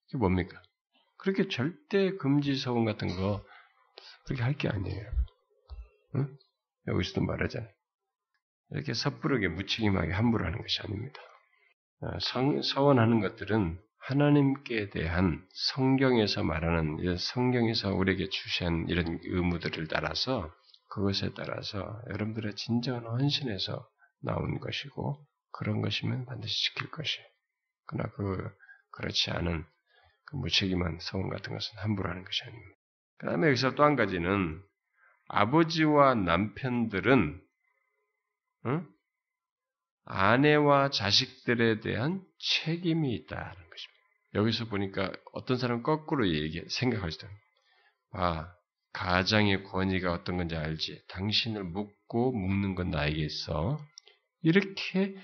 이게 뭡니까? 그렇게 절대 금지서원 같은 거 그렇게 할 게 아니에요. 응? 여기서도 말하잖아요. 이렇게 섣부르게 무책임하게 함부로 하는 것이 아닙니다. 서원하는 것들은 하나님께 대한 성경에서 말하는, 성경에서 우리에게 주신 이런 의무들을 따라서 그것에 따라서 여러분들의 진정한 헌신에서 나온 것이고 그런 것이면 반드시 지킬 것이에요. 그러나 그렇지 않은 그 무책임한 서원 같은 것은 함부로 하는 것이 아닙니다. 그 다음에 여기서 또 한 가지는 아버지와 남편들은 아내와 자식들에 대한 책임이 있다는 것입니다. 여기서 보니까 어떤 사람은 거꾸로 생각할 수도 있습니다. 가장의 권위가 어떤 건지 알지. 당신을 묻는 건 나에게 있어. 이렇게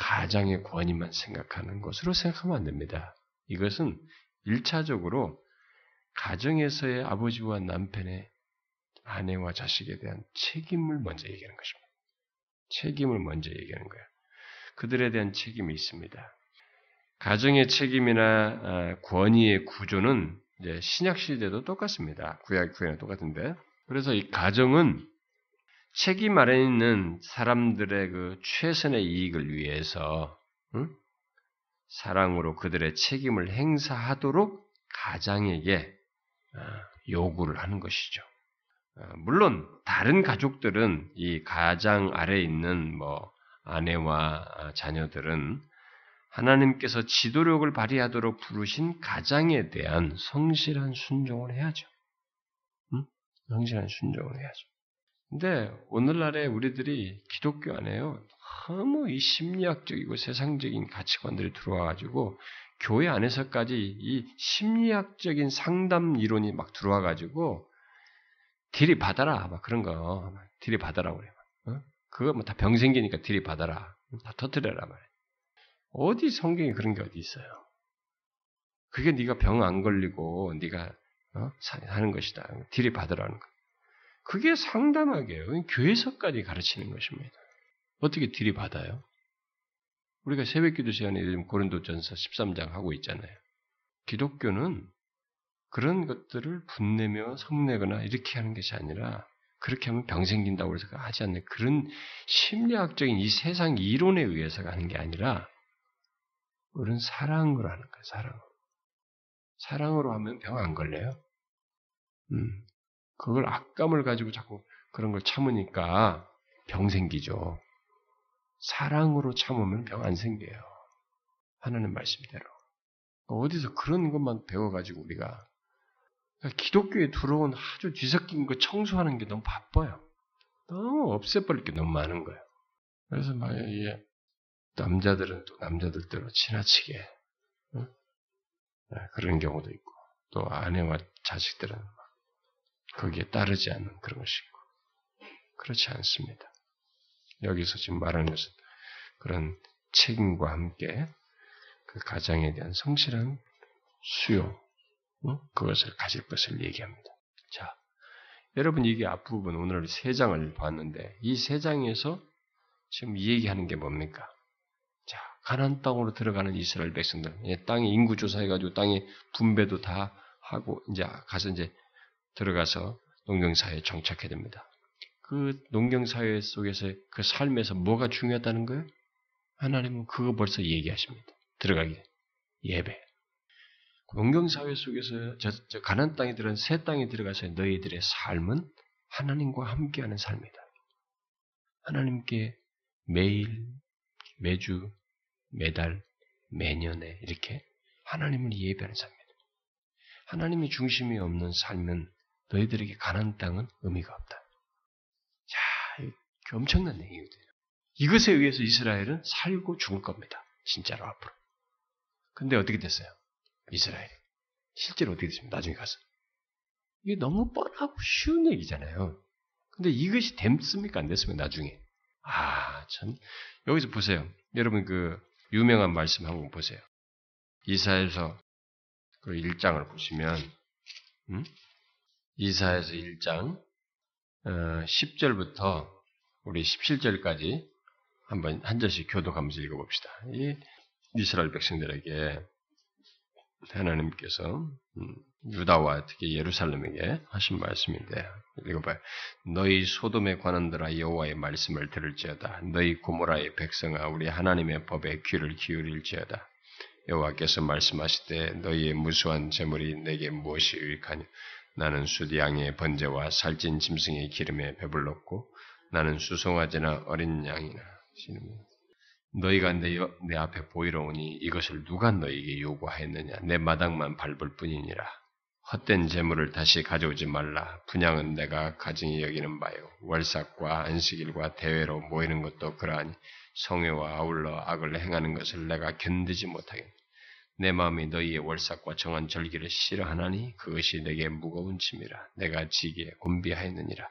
가장의 권위만 생각하는 것으로 생각하면 안 됩니다. 이것은 1차적으로 가정에서의 아버지와 남편의 아내와 자식에 대한 책임을 먼저 얘기하는 것입니다. 책임을 먼저 얘기하는 거예요. 그들에 대한 책임이 있습니다. 가정의 책임이나 권위의 구조는 이제 신약 시대도 똑같습니다. 구약이나 똑같은데. 그래서 이 가정은 책임 아래 있는 사람들의 그 최선의 이익을 위해서 사랑으로 그들의 책임을 행사하도록 가장에게 요구를 하는 것이죠. 물론 다른 가족들은 이 가장 아래에 있는 아내와 자녀들은 하나님께서 지도력을 발휘하도록 부르신 가장에 대한 성실한 순종을 해야죠. 성실한 순종을 해야죠. 근데 오늘날에 우리들이 기독교 안에요 너무 이 심리학적이고 세상적인 가치관들이 들어와가지고 교회 안에서까지 이 심리학적인 상담 이론이 막 들어와가지고 들이받아라 막 그런 거 들이받아라 그래. 그거 다 병 생기니까 들이받아라 다 터뜨려라 말이야. 어디 성경에 그런 게 어디 있어요? 그게 네가 병 안 걸리고 네가 하는 것이다. 들이받으라는 거. 그게 상담학이에요. 교회에서까지 가르치는 것입니다. 어떻게 들이받아요? 우리가 새벽기도 시간에 요즘 고린도전서 13장 하고 있잖아요. 기독교는 그런 것들을 분내며 성내거나 이렇게 하는 것이 아니라 그렇게 하면 병 생긴다고 해서 하지 않는 그런 심리학적인 이 세상 이론에 의해서 가는 게 아니라 우리는 사랑으로 하는 거예요. 사랑으로 하면 병 안 걸려요. 그걸 악감을 가지고 자꾸 그런 걸 참으니까 병 생기죠. 사랑으로 참으면 병 안 생겨요. 하나님 말씀대로. 어디서 그런 것만 배워가지고 우리가 기독교에 들어온 아주 뒤섞인 거 청소하는 게 너무 바빠요. 너무 없애버릴 게 너무 많은 거예요. 그래서 만약에 남자들은 또 남자들대로 지나치게 그런 경우도 있고 또 아내와 자식들은 거기에 따르지 않는 그런 것이고 그렇지 않습니다. 여기서 지금 말하는 것은 그런 책임과 함께 그 가장에 대한 성실한 수요 그것을 가질 것을 얘기합니다. 자, 여러분 이게 앞부분 오늘 3장을 봤는데 이 3장에서 지금 이 얘기하는 게 뭡니까? 자, 가나안 땅으로 들어가는 이스라엘 백성들, 땅에 인구 조사해가지고 땅에 분배도 다 하고 이제 가서 이제 들어가서 농경 사회에 정착해야 됩니다. 그 농경 사회 속에서 그 삶에서 뭐가 중요하다는 거예요? 하나님은 그거 벌써 얘기하십니다. 들어가기 예배. 농경 사회 속에서 저 가나안 땅에 들어간 새 땅에 들어가서 너희들의 삶은 하나님과 함께하는 삶이다. 하나님께 매일 매주, 매달, 매년에 이렇게 하나님을 예배하는 삶입니다. 하나님이 중심이 없는 삶은 너희들에게 가나안 땅은 의미가 없다. 엄청난 행위가 돼요. 이것에 의해서 이스라엘은 살고 죽을 겁니다. 진짜로 앞으로. 근데 어떻게 됐어요? 이스라엘이. 실제로 어떻게 됐습니까? 나중에 가서. 이게 너무 뻔하고 쉬운 얘기잖아요. 근데 이것이 됐습니까? 안 됐습니까? 나중에. 아, 참. 여기서 보세요. 여러분 그 유명한 말씀 한번 보세요. 이사야서 그 1장을 보시면 이사야서 1장 10절부터 우리 17절까지 한번 한 절씩 교독하면서 읽어봅시다. 이 이스라엘 백성들에게 하나님께서 유다와 특히 예루살렘에게 하신 말씀인데 읽어봐요. 너희 소돔에 관한들아 여호와의 말씀을 들을지어다. 너희 고모라의 백성아 우리 하나님의 법에 귀를 기울일지어다. 여호와께서 말씀하시되 너희의 무수한 재물이 내게 무엇이 유익하냐. 나는 숫양의 번제와 살찐 짐승의 기름에 배불렀고 나는 수송아지나 어린 양이나 너희가 내 앞에 보이러 오니 이것을 누가 너희에게 요구하였느냐. 내 마당만 밟을 뿐이니라. 헛된 재물을 다시 가져오지 말라. 분양은 내가 가증히 여기는 바요. 월삭과 안식일과 대회로 모이는 것도 그러하니 성회와 아울러 악을 행하는 것을 내가 견디지 못하겠네. 내 마음이 너희의 월삭과 정한 절기를 싫어하나니 그것이 내게 무거운 짐이라. 내가 지기에 곤비하였느니라.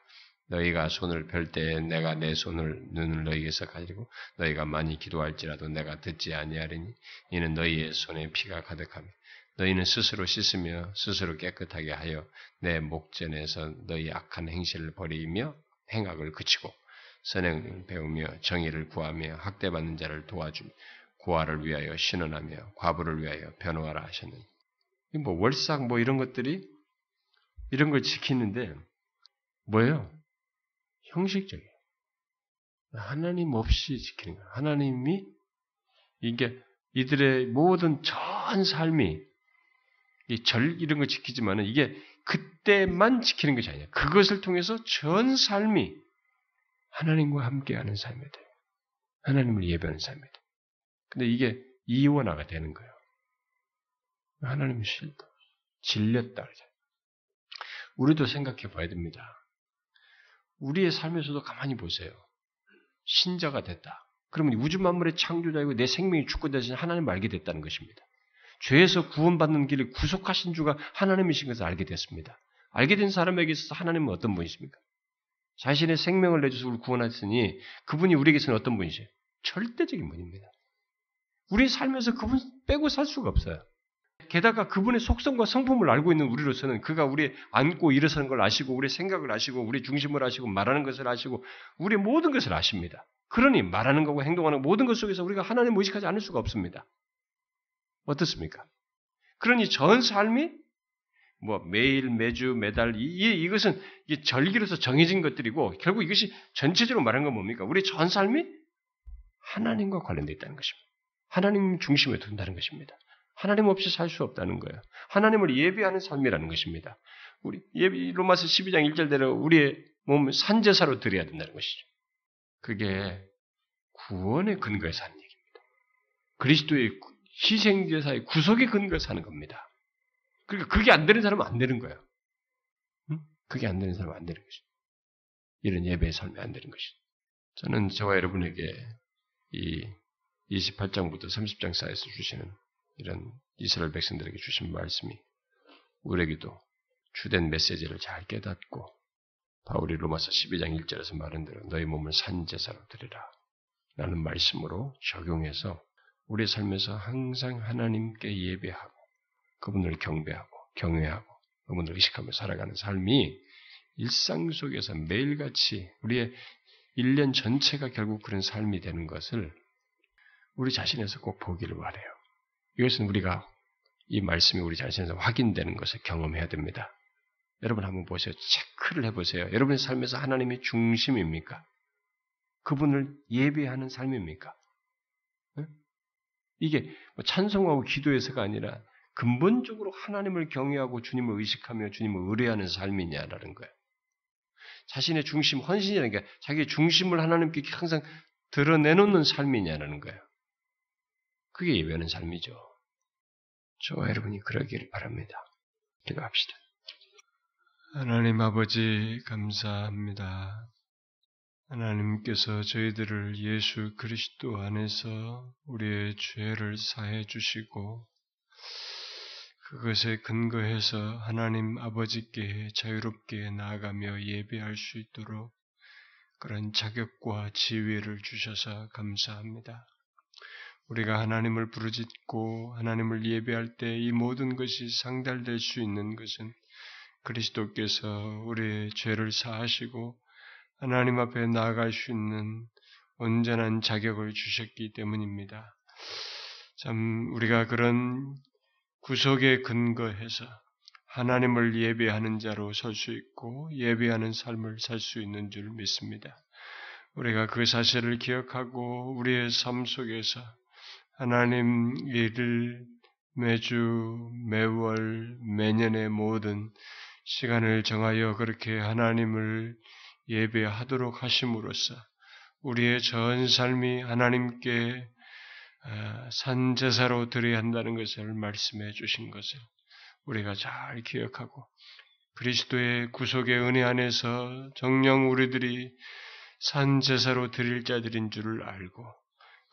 너희가 손을 펼 때에 내가 내 손을 눈을 너희에게서 가지고 너희가 많이 기도할지라도 내가 듣지 아니하리니 이는 너희의 손에 피가 가득하며 너희는 스스로 씻으며 스스로 깨끗하게 하여 내 목전에서 너희 악한 행실을 버리며 행악을 그치고 선행을 배우며 정의를 구하며 학대받는 자를 도와주며 고아를 위하여 신원하며 과부를 위하여 변호하라 하셨느니 뭐 월삭 뭐 이런 것들이 이런 걸 지키는데 뭐예요? 형식적이에요. 하나님 없이 지키는 거예요. 하나님이 이게 이들의 모든 전 삶이 이 절 이런 거 지키지만은 이게 그때만 지키는 것이 아니야. 그것을 통해서 전 삶이 하나님과 함께하는 삶이 돼요. 하나님을 예배하는 삶이 돼요. 근데 이게 이원화가 되는 거예요. 하나님이 싫다. 질렸다. 우리도 생각해 봐야 됩니다. 우리의 삶에서도 가만히 보세요. 신자가 됐다. 그러면 우주 만물의 창조자이고 내 생명이 주권자신 하나님을 알게 됐다는 것입니다. 죄에서 구원받는 길을 구속하신 주가 하나님이신 것을 알게 됐습니다. 알게 된 사람에게 있어서 하나님은 어떤 분이십니까? 자신의 생명을 내주셔서 우리를 구원하셨으니 그분이 우리에게서는 어떤 분이세요? 절대적인 분입니다. 우리의 삶에서 그분 빼고 살 수가 없어요. 게다가 그분의 속성과 성품을 알고 있는 우리로서는 그가 우리의 안고 일어서는 걸 아시고 우리의 생각을 아시고 우리의 중심을 아시고 말하는 것을 아시고 우리의 모든 것을 아십니다. 그러니 말하는 것과 행동하는 모든 것 속에서 우리가 하나님을 의식하지 않을 수가 없습니다. 어떻습니까? 그러니 전 삶이 뭐 매일 매주 매달 이것은 이게 절기로서 정해진 것들이고 결국 이것이 전체적으로 말하는 건 뭡니까? 우리 전 삶이 하나님과 관련되어 있다는 것입니다. 하나님 중심에 둔다는 것입니다. 하나님 없이 살 수 없다는 거예요. 하나님을 예배하는 삶이라는 것입니다. 우리 로마서 12장 1절대로 우리의 몸을 산제사로 드려야 된다는 것이죠. 그게 구원의 근거에서 하는 얘기입니다. 그리스도의 희생제사의 구속의 근거에서 하는 겁니다. 그러니까 그게 안 되는 사람은 안 되는 거예요. 응? 그게 안 되는 사람은 안 되는 것이죠. 이런 예배의 삶이 안 되는 것이죠. 저는 저와 여러분에게 이 28장부터 30장 사이에서 주시는 이런 이스라엘 백성들에게 주신 말씀이 우리에게도 주된 메시지를 잘 깨닫고 바울이 로마서 12장 1절에서 말한 대로 너희 몸을 산제사로 드리라 라는 말씀으로 적용해서 우리의 삶에서 항상 하나님께 예배하고 그분을 경배하고 경외하고 그분을 의식하며 살아가는 삶이 일상 속에서 매일같이 우리의 1년 전체가 결국 그런 삶이 되는 것을 우리 자신에서 꼭 보기를 바래요. 이것은 우리가 이 말씀이 우리 자신에서 확인되는 것을 경험해야 됩니다. 여러분 한번 보세요. 체크를 해보세요. 여러분의 삶에서 하나님이 중심입니까? 그분을 예배하는 삶입니까? 네? 이게 찬송하고 기도해서가 아니라 근본적으로 하나님을 경외하고 주님을 의식하며 주님을 의뢰하는 삶이냐라는 거예요. 자신의 중심, 헌신이라는 게 자기의 중심을 하나님께 항상 드러내놓는 삶이냐라는 거예요. 그게 예배하는 삶이죠. 저와 여러분이 그러기를 바랍니다. 기도합시다. 하나님 아버지 감사합니다. 하나님께서 저희들을 예수 그리스도 안에서 우리의 죄를 사해 주시고 그것에 근거해서 하나님 아버지께 자유롭게 나아가며 예배할 수 있도록 그런 자격과 지위를 주셔서 감사합니다. 우리가 하나님을 부르짖고 하나님을 예배할 때 이 모든 것이 상달될 수 있는 것은 그리스도께서 우리의 죄를 사하시고 하나님 앞에 나아갈 수 있는 온전한 자격을 주셨기 때문입니다. 참 우리가 그런 구속에 근거해서 하나님을 예배하는 자로 설 수 있고 예배하는 삶을 살 수 있는 줄 믿습니다. 우리가 그 사실을 기억하고 우리의 삶 속에서 하나님 일을 매주, 매월, 매년의 모든 시간을 정하여 그렇게 하나님을 예배하도록 하심으로써 우리의 전 삶이 하나님께 산 제사로 드려야 한다는 것을 말씀해 주신 것을 우리가 잘 기억하고 그리스도의 구속의 은혜 안에서 정녕 우리들이 산 제사로 드릴 자들인 줄을 알고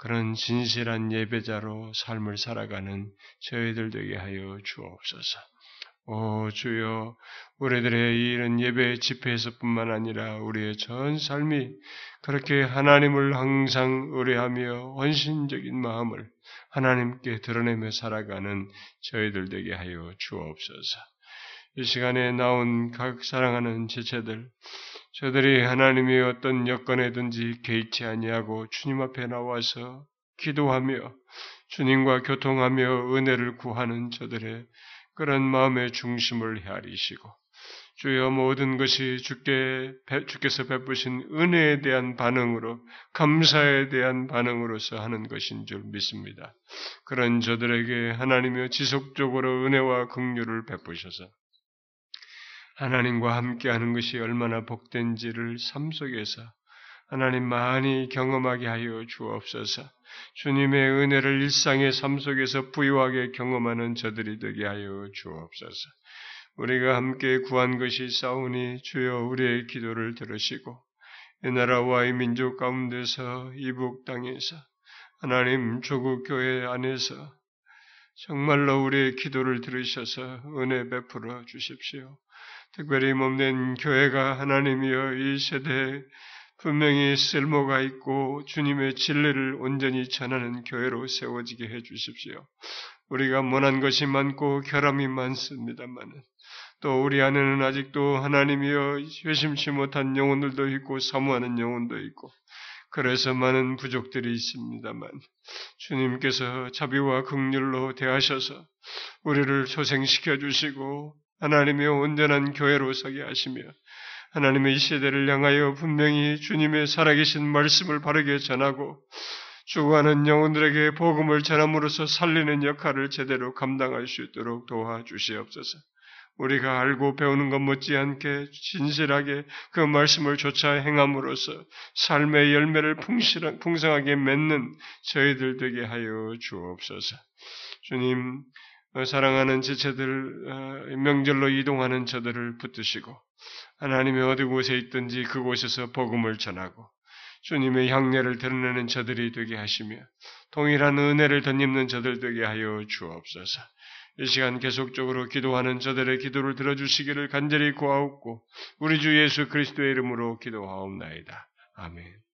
그런 진실한 예배자로 삶을 살아가는 저희들 되게 하여 주옵소서. 오 주여, 우리들의 이런 예배의 집회에서뿐만 아니라 우리의 전 삶이 그렇게 하나님을 항상 의뢰하며 헌신적인 마음을 하나님께 드러내며 살아가는 저희들 되게 하여 주옵소서. 이 시간에 나온 각 사랑하는 지체들, 저들이 하나님이 어떤 여건에든지 개의치 아니하고 주님 앞에 나와서 기도하며 주님과 교통하며 은혜를 구하는 저들의 그런 마음의 중심을 헤아리시고 주여, 모든 것이 주께서 베푸신 은혜에 대한 반응으로, 감사에 대한 반응으로서 하는 것인 줄 믿습니다. 그런 저들에게 하나님이여 지속적으로 은혜와 긍휼을 베푸셔서 하나님과 함께하는 것이 얼마나 복된지를 삶 속에서 하나님 많이 경험하게 하여 주옵소서. 주님의 은혜를 일상의 삶 속에서 부유하게 경험하는 저들이 되게 하여 주옵소서. 우리가 함께 구한 것이 있사오니 주여, 우리의 기도를 들으시고 이 나라와 이 민족 가운데서, 이북 땅에서, 하나님 조국 교회 안에서 정말로 우리의 기도를 들으셔서 은혜 베풀어 주십시오. 특별히 몸된 교회가 하나님이여 이 세대에 분명히 쓸모가 있고 주님의 진리를 온전히 전하는 교회로 세워지게 해주십시오. 우리가 원한 것이 많고 결함이 많습니다만 또 우리 안에는 아직도 하나님이여 회심치 못한 영혼들도 있고 사모하는 영혼도 있고 그래서 많은 부족들이 있습니다만 주님께서 자비와 긍휼로 대하셔서 우리를 소생시켜 주시고 하나님의 온전한 교회로 서게 하시며 하나님의 이 시대를 향하여 분명히 주님의 살아계신 말씀을 바르게 전하고 죽어가는 영혼들에게 복음을 전함으로써 살리는 역할을 제대로 감당할 수 있도록 도와주시옵소서. 우리가 알고 배우는 것 못지않게 진실하게 그 말씀을 조차 행함으로써 삶의 열매를 풍성하게 맺는 저희들 되게 하여 주옵소서. 주님, 사랑하는 지체들, 명절로 이동하는 저들을 붙드시고 하나님의 어디 곳에 있든지 그곳에서 복음을 전하고 주님의 향례를 드러내는 저들이 되게 하시며 동일한 은혜를 덧입는 저들 되게 하여 주옵소서. 이 시간 계속적으로 기도하는 저들의 기도를 들어주시기를 간절히 구하옵고 우리 주 예수 그리스도의 이름으로 기도하옵나이다. 아멘.